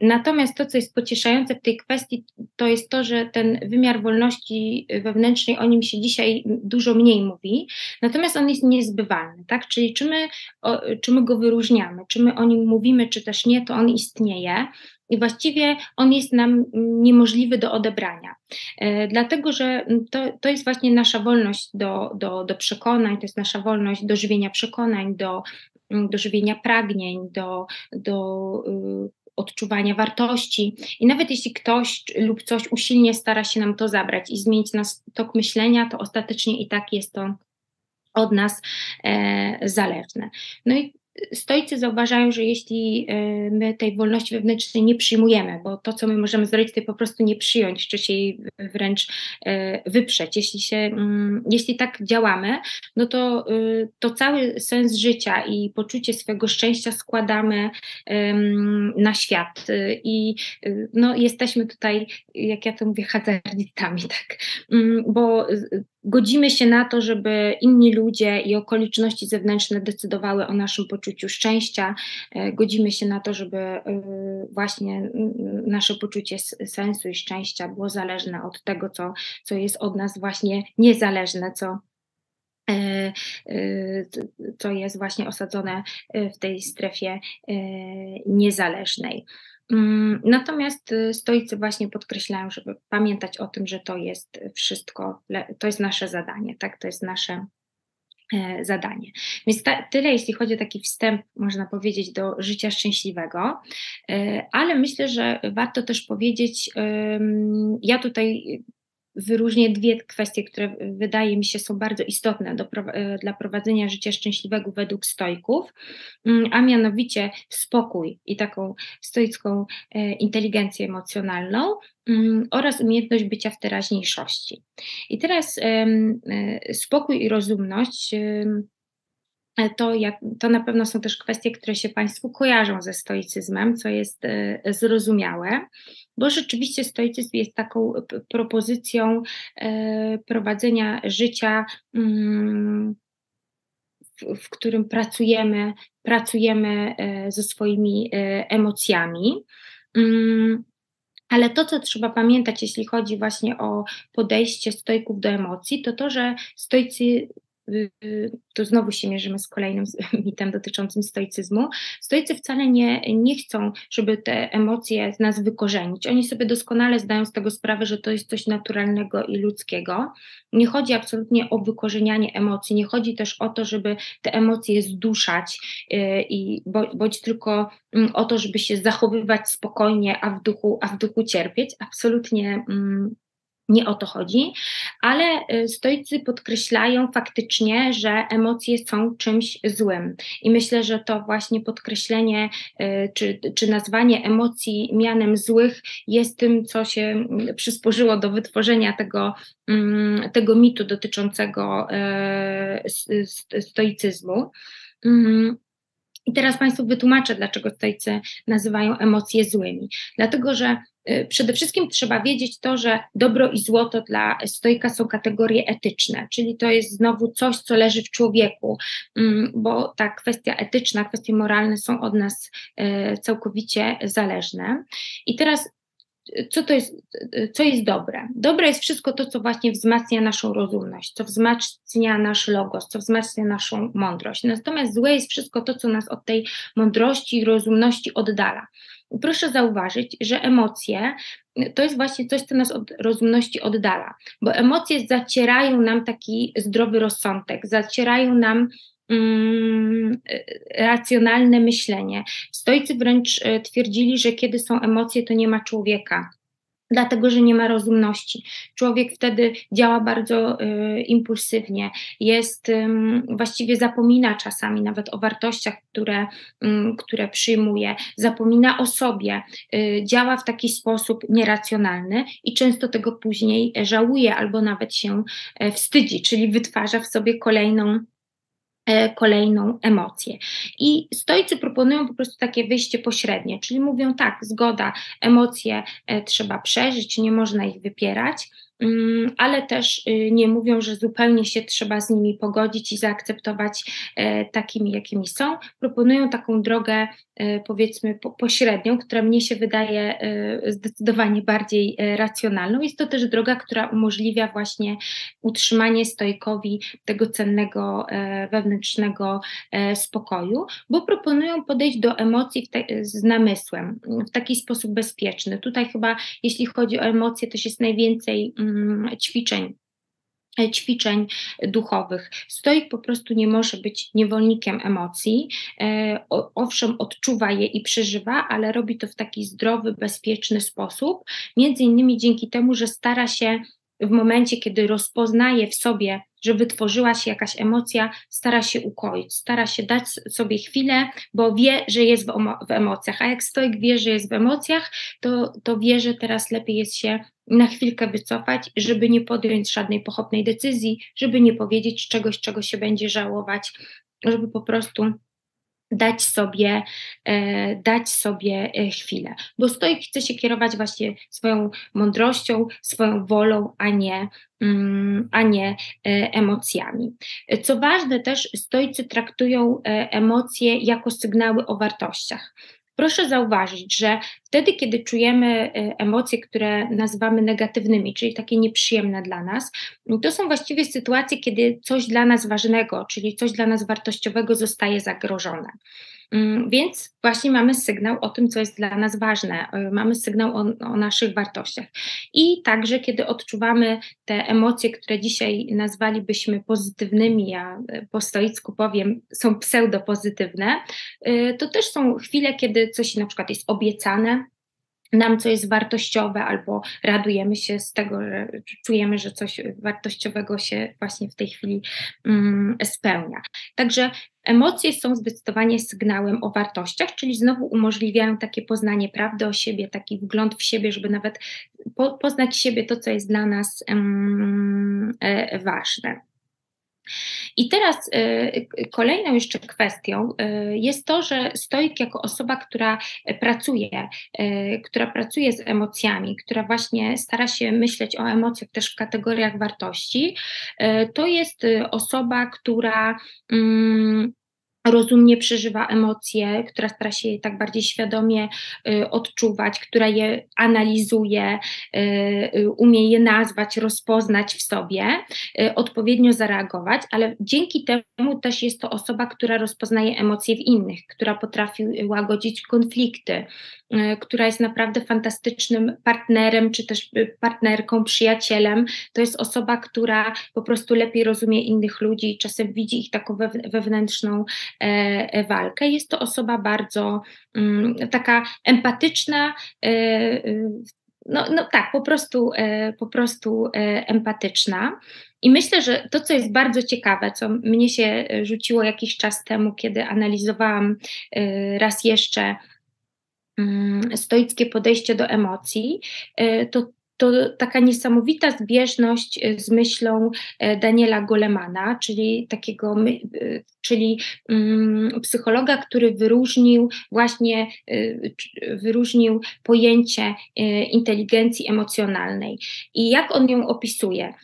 Natomiast to, co jest pocieszające w tej kwestii, to jest to, że ten wymiar wolności wewnętrznej, o nim się dzisiaj dużo mniej mówi, natomiast on jest niezbywalny, tak? Czyli czy my go wyróżniamy, czy my o nim mówimy, czy też nie, to on istnieje i właściwie on jest nam niemożliwy do odebrania, dlatego że to jest właśnie nasza wolność do przekonań, to jest nasza wolność do żywienia przekonań, do żywienia pragnień, do odczuwania wartości. I nawet jeśli ktoś lub coś usilnie stara się nam to zabrać i zmienić nasz tok myślenia, to ostatecznie i tak jest to od nas zależne. No i stoicy zauważają, że jeśli my tej wolności wewnętrznej nie przyjmujemy, bo to, co my możemy zrobić, to po prostu nie przyjąć, czy się jej wręcz wyprzeć. Jeśli tak działamy, no to cały sens życia i poczucie swojego szczęścia składamy na świat. I no, jesteśmy tutaj, jak ja to mówię, hazardystami, tak? Bo godzimy się na to, żeby inni ludzie i okoliczności zewnętrzne decydowały o naszym poczuciu szczęścia, godzimy się na to, żeby właśnie nasze poczucie sensu i szczęścia było zależne od tego, co jest od nas właśnie niezależne, co jest właśnie osadzone w tej strefie niezależnej. Natomiast stoicy właśnie podkreślają, żeby pamiętać o tym, że to jest wszystko, to jest nasze zadanie, tak? To jest nasze zadanie. Więc tyle, jeśli chodzi o taki wstęp, można powiedzieć, do życia szczęśliwego, ale myślę, że warto też powiedzieć, ja tutaj wyróżnię dwie kwestie, które wydaje mi się są bardzo istotne dla prowadzenia życia szczęśliwego według stoików, a mianowicie spokój i taką stoicką inteligencję emocjonalną oraz umiejętność bycia w teraźniejszości. I teraz spokój i rozumność to na pewno są też kwestie, które się Państwu kojarzą ze stoicyzmem, co jest zrozumiałe, bo rzeczywiście stoicyzm jest taką propozycją prowadzenia życia, w którym pracujemy ze swoimi emocjami. Ale to, co trzeba pamiętać, jeśli chodzi właśnie o podejście stoików do emocji, to, że stoicy, tu znowu się mierzymy z kolejnym mitem dotyczącym stoicyzmu. Stoicy wcale nie chcą, żeby te emocje z nas wykorzenić. Oni sobie doskonale zdają z tego sprawę, że to jest coś naturalnego i ludzkiego. Nie chodzi absolutnie o wykorzenianie emocji, nie chodzi też o to, żeby te emocje zduszać bądź tylko o to, żeby się zachowywać spokojnie, a w duchu cierpieć. Absolutnie nie o to chodzi, ale stoicy podkreślają faktycznie, że emocje są czymś złym. I myślę, że to właśnie podkreślenie czy nazwanie emocji mianem złych jest tym, co się przysporzyło do wytworzenia tego mitu dotyczącego stoicyzmu. I teraz Państwu wytłumaczę, dlaczego stoicy nazywają emocje złymi. Dlatego, że przede wszystkim trzeba wiedzieć to, że dobro i zło to dla stoika są kategorie etyczne, czyli to jest znowu coś, co leży w człowieku, bo ta kwestia etyczna, kwestie moralne są od nas całkowicie zależne. I teraz co jest dobre? Dobre jest wszystko to, co właśnie wzmacnia naszą rozumność, co wzmacnia nasz logos, co wzmacnia naszą mądrość. Natomiast złe jest wszystko to, co nas od tej mądrości i rozumności oddala. Proszę zauważyć, że emocje to jest właśnie coś, co nas od rozumności oddala, bo emocje zacierają nam taki zdrowy rozsądek, zacierają nam racjonalne myślenie. Stoicy wręcz twierdzili, że kiedy są emocje, to nie ma człowieka, dlatego że nie ma rozumności. Człowiek wtedy działa bardzo impulsywnie, właściwie zapomina czasami nawet o wartościach, które przyjmuje, zapomina o sobie, działa w taki sposób nieracjonalny i często tego później żałuje albo nawet się wstydzi, czyli wytwarza w sobie kolejną emocję. I stoicy proponują po prostu takie wyjście pośrednie, czyli mówią tak, zgoda, emocje trzeba przeżyć, nie można ich wypierać, ale też nie mówią, że zupełnie się trzeba z nimi pogodzić i zaakceptować takimi, jakimi są. Proponują taką drogę, powiedzmy, pośrednią, która mnie się wydaje zdecydowanie bardziej racjonalną. Jest to też droga, która umożliwia właśnie utrzymanie stoikowi tego cennego wewnętrznego spokoju, bo proponują podejść do emocji z namysłem, w taki sposób bezpieczny. Tutaj chyba, jeśli chodzi o emocje, też jest najwięcej ćwiczeń duchowych. Stoik po prostu nie może być niewolnikiem emocji. Owszem, odczuwa je i przeżywa, ale robi to w taki zdrowy, bezpieczny sposób. Między innymi dzięki temu, że stara się w momencie, kiedy rozpoznaje w sobie, że wytworzyła się jakaś emocja, stara się ukoić, stara się dać sobie chwilę, bo wie, że jest w emocjach, a jak stoik wie, że jest w emocjach, to wie, że teraz lepiej jest się na chwilkę wycofać, żeby nie podjąć żadnej pochopnej decyzji, żeby nie powiedzieć czegoś, czego się będzie żałować, żeby po prostu dać sobie chwilę, bo stoik chce się kierować właśnie swoją mądrością, swoją wolą, a nie emocjami. Co ważne też, stoicy traktują emocje jako sygnały o wartościach. Proszę zauważyć, że wtedy, kiedy czujemy emocje, które nazywamy negatywnymi, czyli takie nieprzyjemne dla nas, to są właściwie sytuacje, kiedy coś dla nas ważnego, czyli coś dla nas wartościowego zostaje zagrożone. Więc właśnie mamy sygnał o tym, co jest dla nas ważne, mamy sygnał o naszych wartościach. I także, kiedy odczuwamy te emocje, które dzisiaj nazwalibyśmy pozytywnymi, ja po stoicku powiem, są pseudopozytywne, to też są chwile, kiedy coś na przykład jest obiecane nam, co jest wartościowe, albo radujemy się z tego, że czujemy, że coś wartościowego się właśnie w tej chwili spełnia. Także emocje są zdecydowanie sygnałem o wartościach, czyli znowu umożliwiają takie poznanie prawdy o siebie, taki wgląd w siebie, żeby nawet poznać siebie, to, co jest dla nas ważne. I teraz kolejną jeszcze kwestią jest to, że stoik jako osoba, która pracuje z emocjami, która właśnie stara się myśleć o emocjach też w kategoriach wartości, to jest osoba, która rozumnie przeżywa emocje, która stara się je tak bardziej świadomie odczuwać, która je analizuje, umie je nazwać, rozpoznać w sobie, odpowiednio zareagować, ale dzięki temu też jest to osoba, która rozpoznaje emocje w innych, która potrafi łagodzić konflikty, która jest naprawdę fantastycznym partnerem, czy też partnerką, przyjacielem. To jest osoba, która po prostu lepiej rozumie innych ludzi, czasem widzi ich taką wewnętrzną walkę. Jest to osoba bardzo taka empatyczna, po prostu empatyczna. I myślę, że to, co jest bardzo ciekawe, co mnie się rzuciło jakiś czas temu, kiedy analizowałam raz jeszcze stoickie podejście do emocji, to taka niesamowita zbieżność z myślą Daniela Golemana, czyli psychologa, który wyróżnił pojęcie inteligencji emocjonalnej. I jak on ją opisuje?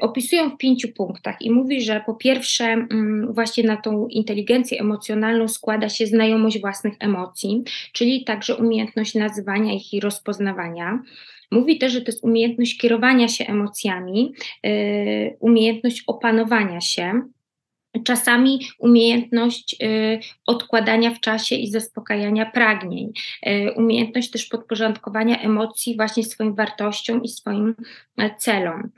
Opisuje ją w 5 punktach i mówi, że po pierwsze właśnie na tą inteligencję emocjonalną składa się znajomość własnych emocji, czyli także umiejętność nazywania ich i rozpoznawania. Mówi też, że to jest umiejętność kierowania się emocjami, umiejętność opanowania się, czasami umiejętność odkładania w czasie i zaspokajania pragnień, umiejętność też podporządkowania emocji właśnie swoim wartościom i swoim celom,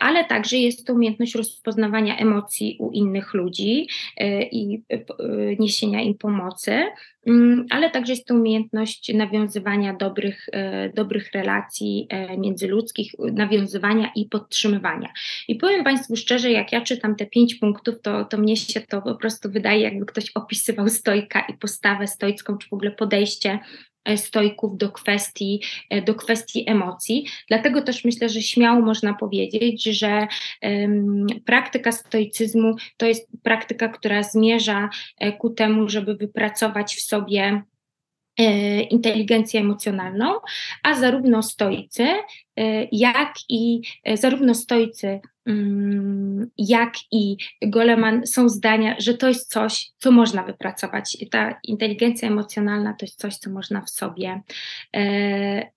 ale także jest to umiejętność rozpoznawania emocji u innych ludzi i niesienia im pomocy, ale także jest to umiejętność nawiązywania dobrych relacji międzyludzkich, nawiązywania i podtrzymywania. I powiem Państwu szczerze, jak ja czytam te 5 punktów, to mnie się to po prostu wydaje, jakby ktoś opisywał stoika i postawę stoicką, czy w ogóle podejście stoików do kwestii emocji. Dlatego też myślę, że śmiało można powiedzieć, że praktyka stoicyzmu to jest praktyka, która zmierza ku temu, żeby wypracować w sobie inteligencję emocjonalną, a zarówno stoicy, jak i Goleman są zdania, że to jest coś, co można wypracować. Ta inteligencja emocjonalna to jest coś, co można w sobie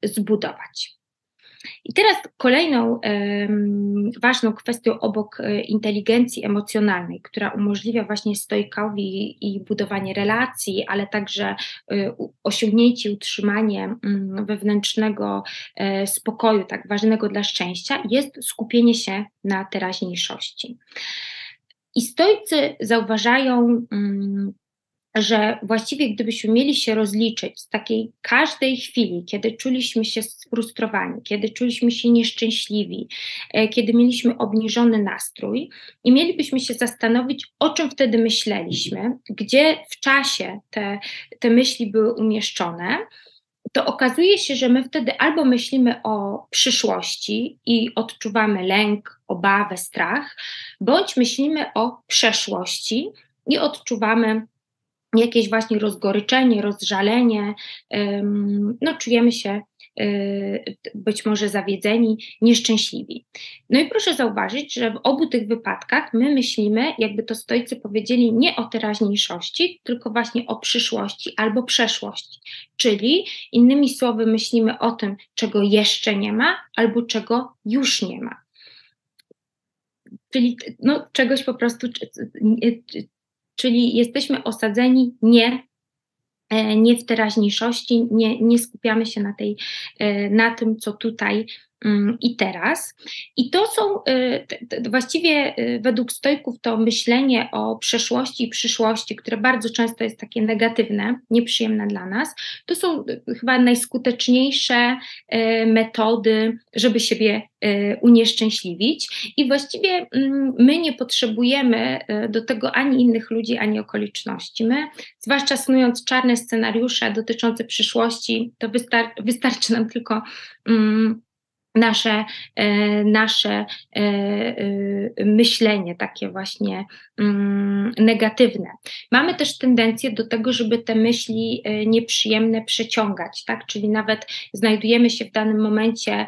zbudować. I teraz kolejną ważną kwestią obok inteligencji emocjonalnej, która umożliwia właśnie stoikowi i budowanie relacji, ale także osiągnięcie, utrzymanie wewnętrznego spokoju, tak ważnego dla szczęścia, jest skupienie się na teraźniejszości. I stoicy zauważają, że właściwie gdybyśmy mieli się rozliczyć z takiej każdej chwili, kiedy czuliśmy się sfrustrowani, kiedy czuliśmy się nieszczęśliwi, kiedy mieliśmy obniżony nastrój i mielibyśmy się zastanowić, o czym wtedy myśleliśmy, gdzie w czasie te myśli były umieszczone, to okazuje się, że my wtedy albo myślimy o przyszłości i odczuwamy lęk, obawę, strach, bądź myślimy o przeszłości i odczuwamy jakieś właśnie rozgoryczenie, rozżalenie, no czujemy się być może zawiedzeni, nieszczęśliwi. No i proszę zauważyć, że w obu tych wypadkach my myślimy, jakby to stoicy powiedzieli, nie o teraźniejszości, tylko właśnie o przyszłości albo przeszłości. Czyli innymi słowy myślimy o tym, czego jeszcze nie ma albo czego już nie ma. Czyli no, czegoś po prostu, czyli jesteśmy osadzeni nie w teraźniejszości, nie skupiamy się na tym, co tutaj i teraz. I to są właściwie według stoików to myślenie o przeszłości i przyszłości, które bardzo często jest takie negatywne, nieprzyjemne dla nas, to są chyba najskuteczniejsze metody, żeby siebie unieszczęśliwić. I właściwie my nie potrzebujemy do tego ani innych ludzi, ani okoliczności. My, zwłaszcza snując czarne scenariusze dotyczące przyszłości, to wystarczy nam tylko nasze myślenie takie właśnie negatywne. Mamy też tendencję do tego, żeby te myśli nieprzyjemne przeciągać, tak? Czyli nawet znajdujemy się w danym momencie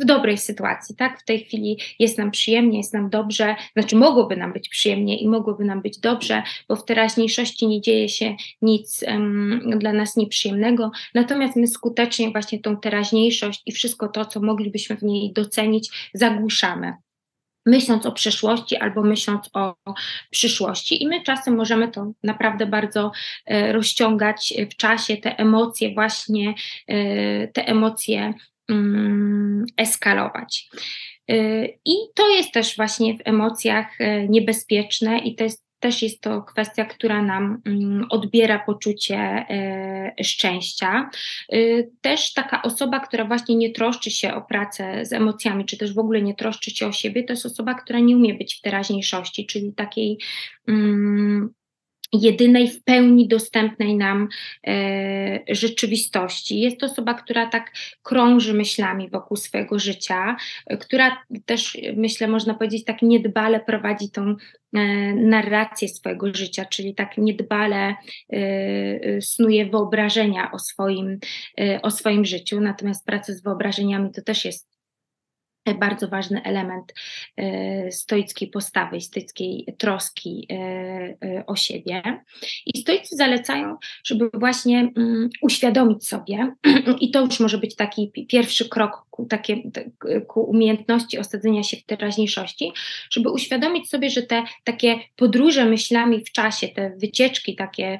w dobrej sytuacji, tak? W tej chwili jest nam przyjemnie, jest nam dobrze, znaczy mogłoby nam być przyjemnie i mogłoby nam być dobrze, bo w teraźniejszości nie dzieje się nic dla nas nieprzyjemnego, natomiast my skutecznie właśnie tą teraźniejszość i wszystko to, co moglibyśmy w niej docenić, zagłuszamy, myśląc o przeszłości albo myśląc o przyszłości. I my czasem możemy to naprawdę bardzo rozciągać w czasie, te emocje eskalować. I to jest też właśnie w emocjach niebezpieczne i to jest kwestia, która nam odbiera poczucie szczęścia. Też taka osoba, która właśnie nie troszczy się o pracę z emocjami, czy też w ogóle nie troszczy się o siebie, to jest osoba, która nie umie być w teraźniejszości, czyli takiej jedynej w pełni dostępnej nam rzeczywistości. Jest to osoba, która tak krąży myślami wokół swojego życia, która też, myślę, można powiedzieć, tak niedbale prowadzi tą narrację swojego życia, czyli tak niedbale snuje wyobrażenia o swoim życiu. Natomiast praca z wyobrażeniami to też jest bardzo ważny element stoickiej postawy, stoickiej troski o siebie. I stoicy zalecają, żeby właśnie uświadomić sobie, i to już może być taki pierwszy krok ku umiejętności osadzenia się w teraźniejszości, żeby uświadomić sobie, że te takie podróże myślami w czasie, te wycieczki takie,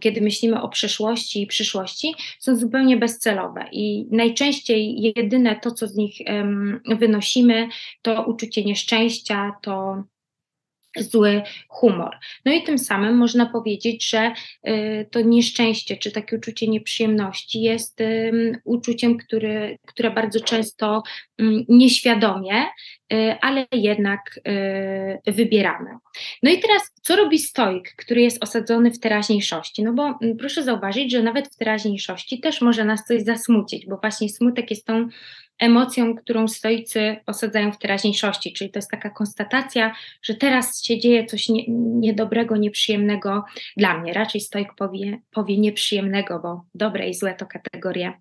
kiedy myślimy o przeszłości i przyszłości, są zupełnie bezcelowe i najczęściej jedyne to, co z nich wynosimy, to uczucie nieszczęścia, to zły humor. No i tym samym można powiedzieć, że to nieszczęście, czy takie uczucie nieprzyjemności jest uczuciem, które bardzo często nieświadomie, ale jednak wybieramy. No i teraz, co robi stoik, który jest osadzony w teraźniejszości? No bo proszę zauważyć, że nawet w teraźniejszości też może nas coś zasmucić, bo właśnie smutek jest tą emocją, którą stoicy osadzają w teraźniejszości, czyli to jest taka konstatacja, że teraz się dzieje coś niedobrego, nieprzyjemnego dla mnie. Raczej stoik powie nieprzyjemnego, bo dobre i złe to kategorie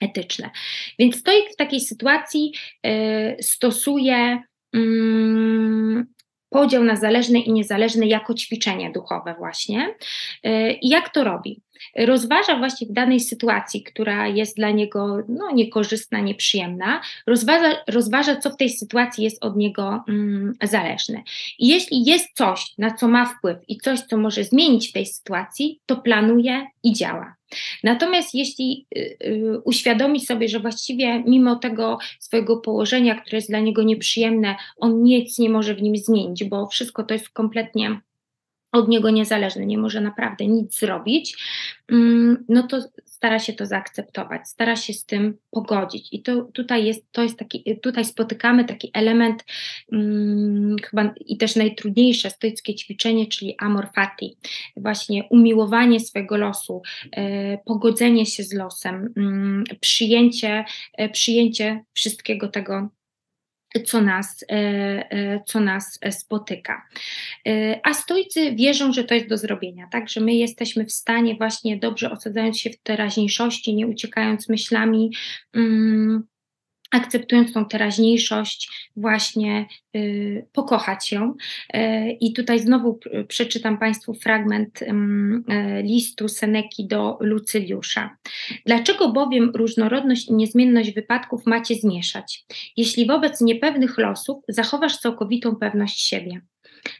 etyczne. Więc stoik w takiej sytuacji stosuje podział na zależny i niezależny jako ćwiczenie duchowe właśnie. I jak to robi? Rozważa właśnie w danej sytuacji, która jest dla niego no, niekorzystna, nieprzyjemna, rozważa, co w tej sytuacji jest od niego zależne. I jeśli jest coś, na co ma wpływ i coś, co może zmienić w tej sytuacji, to planuje i działa. Natomiast jeśli uświadomi sobie, że właściwie mimo tego swojego położenia, które jest dla niego nieprzyjemne, on nic nie może w nim zmienić, bo wszystko to jest kompletnie od niego niezależny, nie może naprawdę nic zrobić, no to stara się to zaakceptować, stara się z tym pogodzić. I tutaj spotykamy taki element, chyba i też najtrudniejsze stoickie ćwiczenie, czyli amor fati, właśnie umiłowanie swojego losu, pogodzenie się z losem, przyjęcie wszystkiego tego, co nas spotyka. A stoicy wierzą, że to jest do zrobienia, tak? Że my jesteśmy w stanie właśnie dobrze osadzając się w teraźniejszości, nie uciekając myślami, akceptując tą teraźniejszość, właśnie pokochać ją. I tutaj znowu przeczytam Państwu fragment listu Seneki do Lucyliusza. Dlaczego bowiem różnorodność i niezmienność wypadków macie zmieszać, jeśli wobec niepewnych losów zachowasz całkowitą pewność siebie?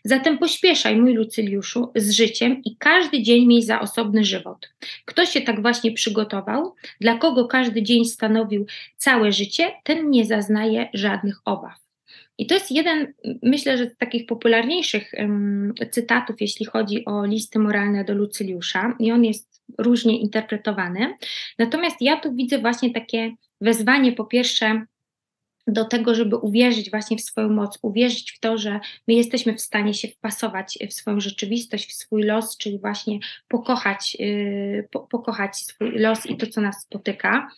Zatem pośpieszaj, mój Lucyliuszu, z życiem i każdy dzień miej za osobny żywot. Kto się tak właśnie przygotował, dla kogo każdy dzień stanowił całe życie, ten nie zaznaje żadnych obaw. I to jest jeden, myślę, że z takich popularniejszych cytatów, jeśli chodzi o listy moralne do Lucyliusza, i on jest różnie interpretowany. Natomiast ja tu widzę właśnie takie wezwanie, po pierwsze, do tego, żeby uwierzyć właśnie w swoją moc, uwierzyć w to, że my jesteśmy w stanie się wpasować w swoją rzeczywistość, w swój los, czyli właśnie pokochać swój los i to, co nas spotyka,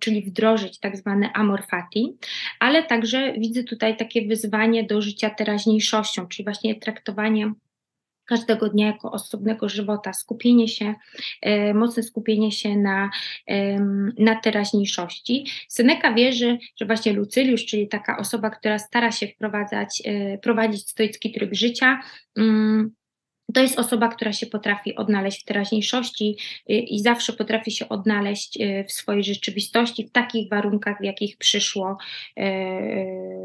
czyli wdrożyć tak zwane amor fati, ale także widzę tutaj takie wyzwanie do życia teraźniejszością, czyli właśnie traktowanie każdego dnia jako osobnego żywota, skupienie się, mocne skupienie się na teraźniejszości. Seneka wierzy, że właśnie Lucyliusz, czyli taka osoba, która stara się prowadzić stoicki tryb życia, to jest osoba, która się potrafi odnaleźć w teraźniejszości i zawsze potrafi się odnaleźć w swojej rzeczywistości, w takich warunkach, w jakich przyszło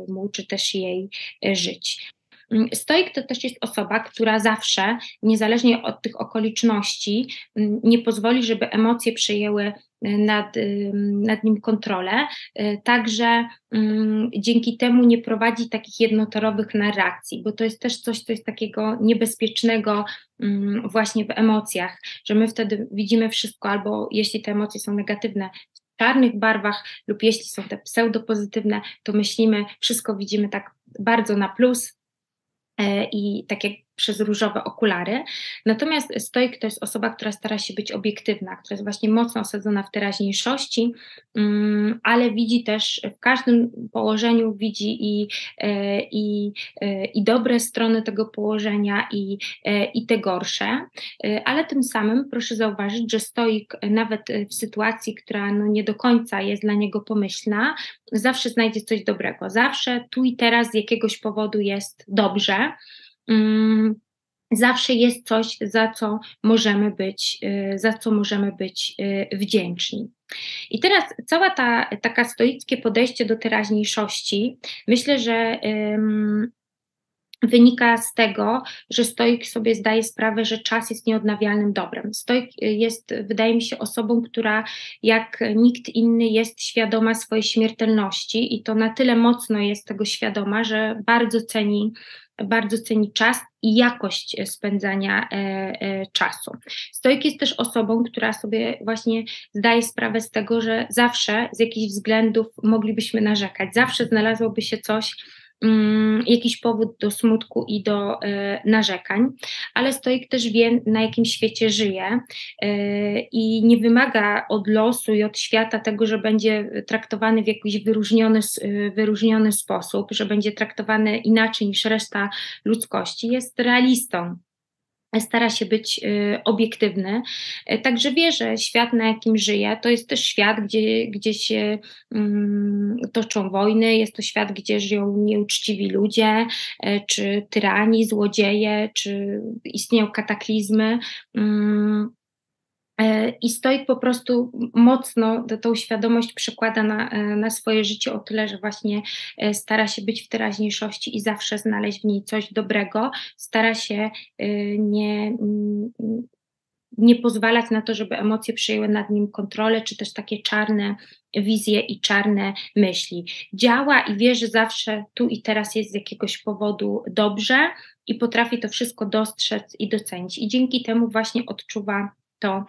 mu czy też jej żyć. Stoik to też jest osoba, która zawsze, niezależnie od tych okoliczności, nie pozwoli, żeby emocje przejęły nad nim kontrolę, także dzięki temu nie prowadzi takich jednotorowych narracji, bo to jest też coś, co jest takiego niebezpiecznego właśnie w emocjach, że my wtedy widzimy wszystko, albo jeśli te emocje są negatywne, w czarnych barwach, lub jeśli są te pseudopozytywne, to myślimy, wszystko widzimy tak bardzo na plus, i tak jak przez różowe okulary. Natomiast stoik to jest osoba, która stara się być obiektywna, która jest właśnie mocno osadzona w teraźniejszości, ale widzi też w każdym położeniu, widzi i dobre strony tego położenia i te gorsze, ale tym samym proszę zauważyć, że stoik nawet w sytuacji, która no nie do końca jest dla niego pomyślna, zawsze znajdzie coś dobrego, zawsze tu i teraz z jakiegoś powodu jest dobrze, zawsze jest coś, za co możemy być wdzięczni. I teraz cała taka stoickie podejście do teraźniejszości, myślę, że wynika z tego, że stoik sobie zdaje sprawę, że czas jest nieodnawialnym dobrem. Stoik jest, wydaje mi się, osobą, która jak nikt inny jest świadoma swojej śmiertelności i to na tyle mocno jest tego świadoma, że bardzo ceni czas i jakość spędzania czasu. Stoik jest też osobą, która sobie właśnie zdaje sprawę z tego, że zawsze z jakichś względów moglibyśmy narzekać, zawsze znalazłoby się coś, jakiś powód do smutku i do narzekań, ale stoik też wie, na jakim świecie żyje i nie wymaga od losu i od świata tego, że będzie traktowany w jakiś wyróżniony sposób, że będzie traktowany inaczej niż reszta ludzkości. Jest realistą. Stara się być obiektywny, także wie, że świat, na jakim żyje, to jest też świat, gdzie się toczą wojny, jest to świat, gdzie żyją nieuczciwi ludzie, czy tyrani, złodzieje, czy istnieją kataklizmy. I stoik po prostu mocno tą świadomość przekłada na swoje życie o tyle, że właśnie stara się być w teraźniejszości i zawsze znaleźć w niej coś dobrego, stara się nie pozwalać na to, żeby emocje przejęły nad nim kontrolę, czy też takie czarne wizje i czarne myśli. Działa i wie, że zawsze tu i teraz jest z jakiegoś powodu dobrze i potrafi to wszystko dostrzec i docenić i dzięki temu właśnie odczuwa to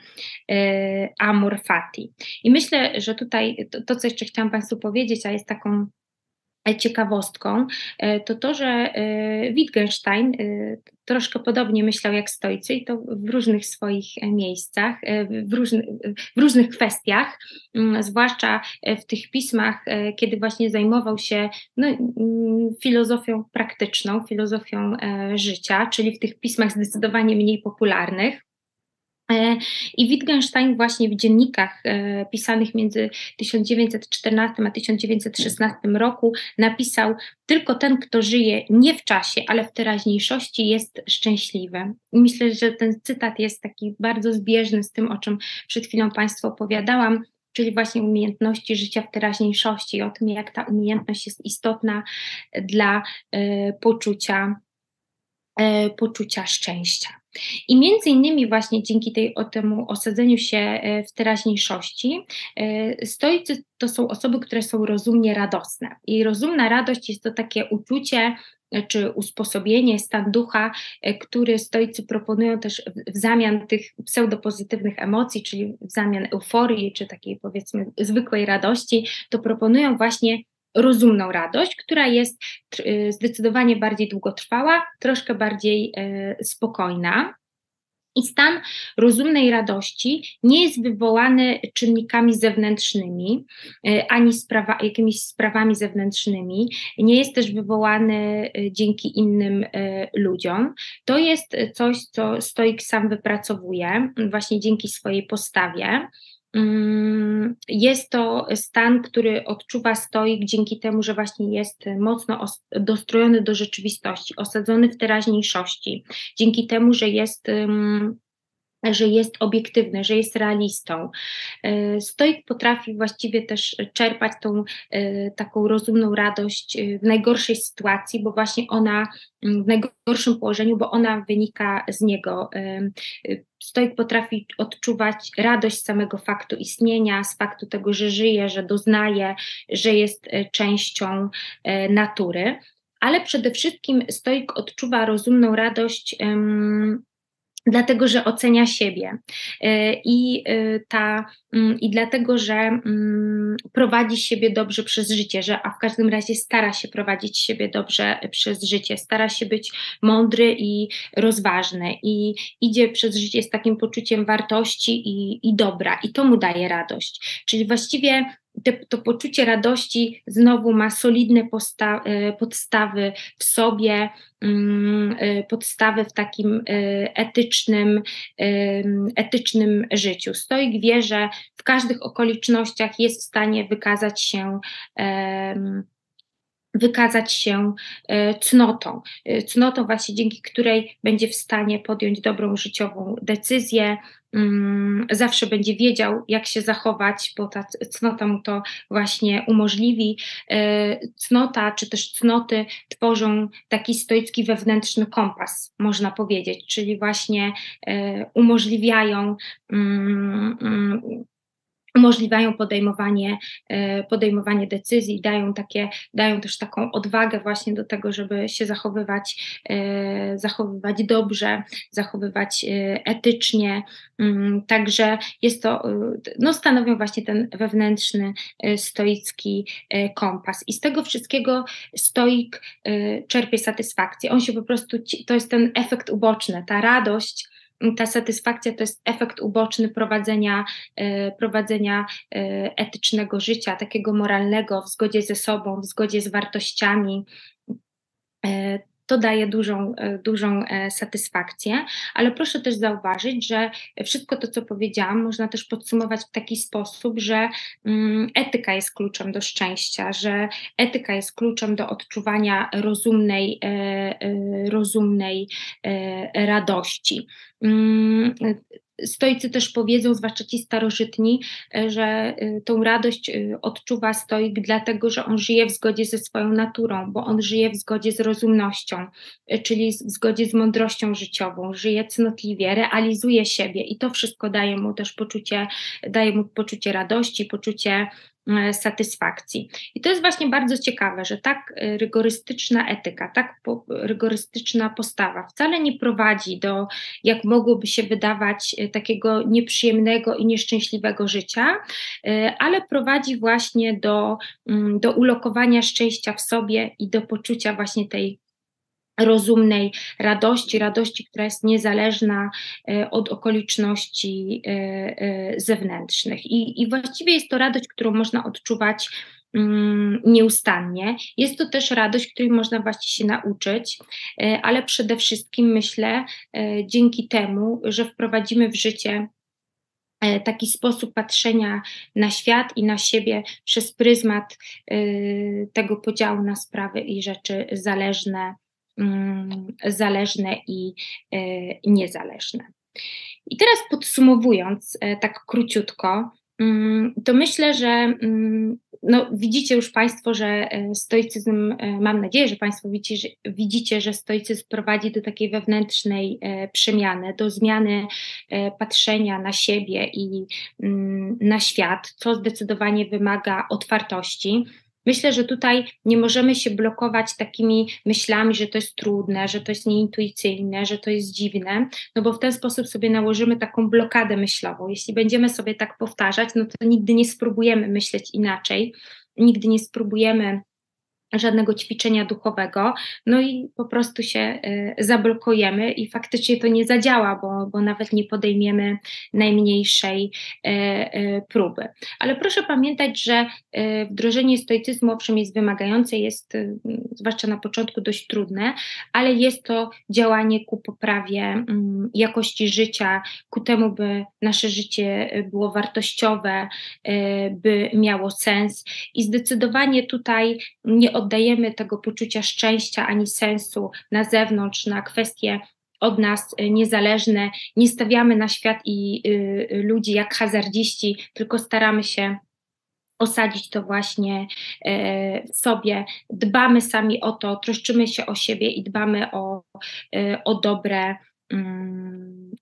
amor fati. I myślę, że tutaj to, co jeszcze chciałam Państwu powiedzieć, a jest taką ciekawostką, to to, że Wittgenstein, troszkę podobnie myślał jak stoicy i to w różnych swoich miejscach, w różnych kwestiach, zwłaszcza w tych pismach, kiedy właśnie zajmował się filozofią praktyczną, filozofią życia, czyli w tych pismach zdecydowanie mniej popularnych. I Wittgenstein właśnie w dziennikach pisanych między 1914 a 1916 roku napisał: tylko ten, kto żyje nie w czasie, ale w teraźniejszości, jest szczęśliwy. I myślę, że ten cytat jest taki bardzo zbieżny z tym, o czym przed chwilą Państwu opowiadałam, czyli właśnie umiejętności życia w teraźniejszości, o tym, jak ta umiejętność jest istotna dla poczucia szczęścia. I między innymi właśnie dzięki temu osadzeniu się w teraźniejszości, stoicy to są osoby, które są rozumnie radosne. I rozumna radość jest to takie uczucie czy usposobienie, stan ducha, który stoicy proponują też w zamian tych pseudopozytywnych emocji, czyli w zamian euforii czy takiej, powiedzmy, zwykłej radości, to proponują właśnie rozumną radość, która jest zdecydowanie bardziej długotrwała, troszkę bardziej spokojna. I stan rozumnej radości nie jest wywołany czynnikami zewnętrznymi, ani jakimiś sprawami zewnętrznymi, nie jest też wywołany dzięki innym ludziom. To jest coś, co stoik sam wypracowuje właśnie dzięki swojej postawie. Jest to stan, który odczuwa stoik dzięki temu, że właśnie jest mocno dostrojony do rzeczywistości, osadzony w teraźniejszości, dzięki temu, że jest obiektywny, że jest realistą. Stoik potrafi właściwie też czerpać tą taką rozumną radość w najgorszej sytuacji, bo właśnie ona w najgorszym położeniu, bo ona wynika z niego. Stoik potrafi odczuwać radość z samego faktu istnienia, z faktu tego, że żyje, że doznaje, że jest częścią natury, ale przede wszystkim stoik odczuwa rozumną radość dlatego, że ocenia siebie i dlatego, że prowadzi siebie dobrze przez życie, a w każdym razie stara się prowadzić siebie dobrze przez życie, stara się być mądry i rozważny i idzie przez życie z takim poczuciem wartości i dobra, i to mu daje radość. Czyli właściwie to poczucie radości znowu ma solidne podstawy w sobie, podstawy w takim etycznym życiu. Stoik wie, że w każdych okolicznościach jest w stanie wykazać się cnotą. Cnotą właśnie, dzięki której będzie w stanie podjąć dobrą życiową decyzję. Zawsze będzie wiedział, jak się zachować, bo ta cnota mu to właśnie umożliwi. Cnota czy też cnoty tworzą taki stoicki wewnętrzny kompas, można powiedzieć, czyli właśnie umożliwiają podejmowanie decyzji, dają też taką odwagę właśnie do tego, żeby się zachowywać dobrze, zachowywać etycznie. Także jest to, stanowią właśnie ten wewnętrzny stoicki kompas. I z tego wszystkiego stoik czerpie satysfakcję. On się po prostu, to jest ten efekt uboczny, ta radość, ta satysfakcja to jest efekt uboczny prowadzenia etycznego życia, takiego moralnego, w zgodzie ze sobą, w zgodzie z wartościami. To daje dużą satysfakcję, ale proszę też zauważyć, że wszystko to, co powiedziałam, można też podsumować w taki sposób, że etyka jest kluczem do szczęścia, że etyka jest kluczem do odczuwania rozumnej radości. Stoicy też powiedzą, zwłaszcza ci starożytni, że tą radość odczuwa stoik dlatego, że on żyje w zgodzie ze swoją naturą, bo on żyje w zgodzie z rozumnością, czyli w zgodzie z mądrością życiową, żyje cnotliwie, realizuje siebie i to wszystko daje mu też poczucie radości, poczucie satysfakcji. I to jest właśnie bardzo ciekawe, że tak rygorystyczna etyka, tak rygorystyczna postawa wcale nie prowadzi do, jak mogłoby się wydawać, takiego nieprzyjemnego i nieszczęśliwego życia, ale prowadzi właśnie do ulokowania szczęścia w sobie i do poczucia właśnie tej rozumnej radości, radości, która jest niezależna od okoliczności zewnętrznych. I właściwie jest to radość, którą można odczuwać nieustannie. Jest to też radość, której można właśnie się nauczyć, ale przede wszystkim myślę dzięki temu, że wprowadzimy w życie taki sposób patrzenia na świat i na siebie przez pryzmat tego podziału na sprawy i rzeczy zależne i niezależne. I teraz podsumowując tak króciutko, to myślę, że no, widzicie już Państwo, że stoicyzm, mam nadzieję, że Państwo widzicie, że stoicyzm prowadzi do takiej wewnętrznej przemiany, do zmiany patrzenia na siebie i na świat, co zdecydowanie wymaga otwartości. Myślę, że tutaj nie możemy się blokować takimi myślami, że to jest trudne, że to jest nieintuicyjne, że to jest dziwne, no bo w ten sposób sobie nałożymy taką blokadę myślową. Jeśli będziemy sobie tak powtarzać, no to nigdy nie spróbujemy myśleć inaczej, nigdy nie spróbujemy żadnego ćwiczenia duchowego, no i po prostu się zablokujemy i faktycznie to nie zadziała, bo nawet nie podejmiemy najmniejszej próby. Ale proszę pamiętać, że wdrożenie stoicyzmu owszem jest wymagające, jest zwłaszcza na początku dość trudne, ale jest to działanie ku poprawie jakości życia, ku temu, by nasze życie było wartościowe, by miało sens i zdecydowanie tutaj nie oddajemy tego poczucia szczęścia ani sensu na zewnątrz, na kwestie od nas niezależne, nie stawiamy na świat i ludzi jak hazardziści, tylko staramy się osadzić to właśnie w sobie, dbamy sami o to, troszczymy się o siebie i dbamy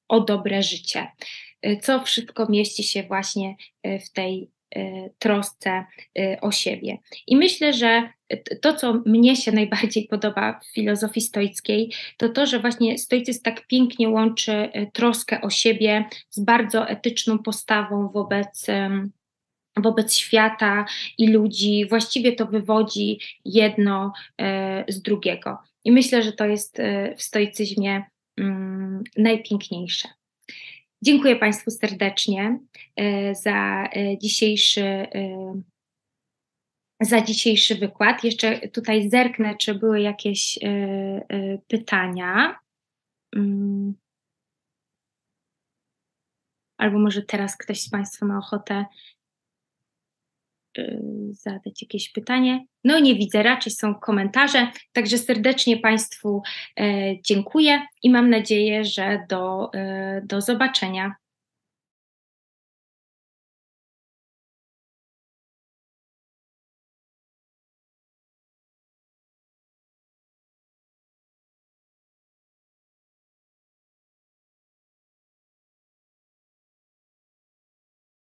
o dobre życie, co wszystko mieści się właśnie w tej trosce o siebie. I myślę, że to, co mnie się najbardziej podoba w filozofii stoickiej, to to, że właśnie stoicyzm tak pięknie łączy troskę o siebie z bardzo etyczną postawą wobec świata i ludzi. Właściwie to wywodzi jedno z drugiego. I myślę, że to jest w stoicyzmie najpiękniejsze. Dziękuję Państwu serdecznie za dzisiejszy wykład. Jeszcze tutaj zerknę, czy były jakieś pytania. Albo może teraz ktoś z Państwa ma ochotę zadać jakieś pytanie. No nie widzę, raczej są komentarze, także serdecznie Państwu dziękuję i mam nadzieję, że do zobaczenia.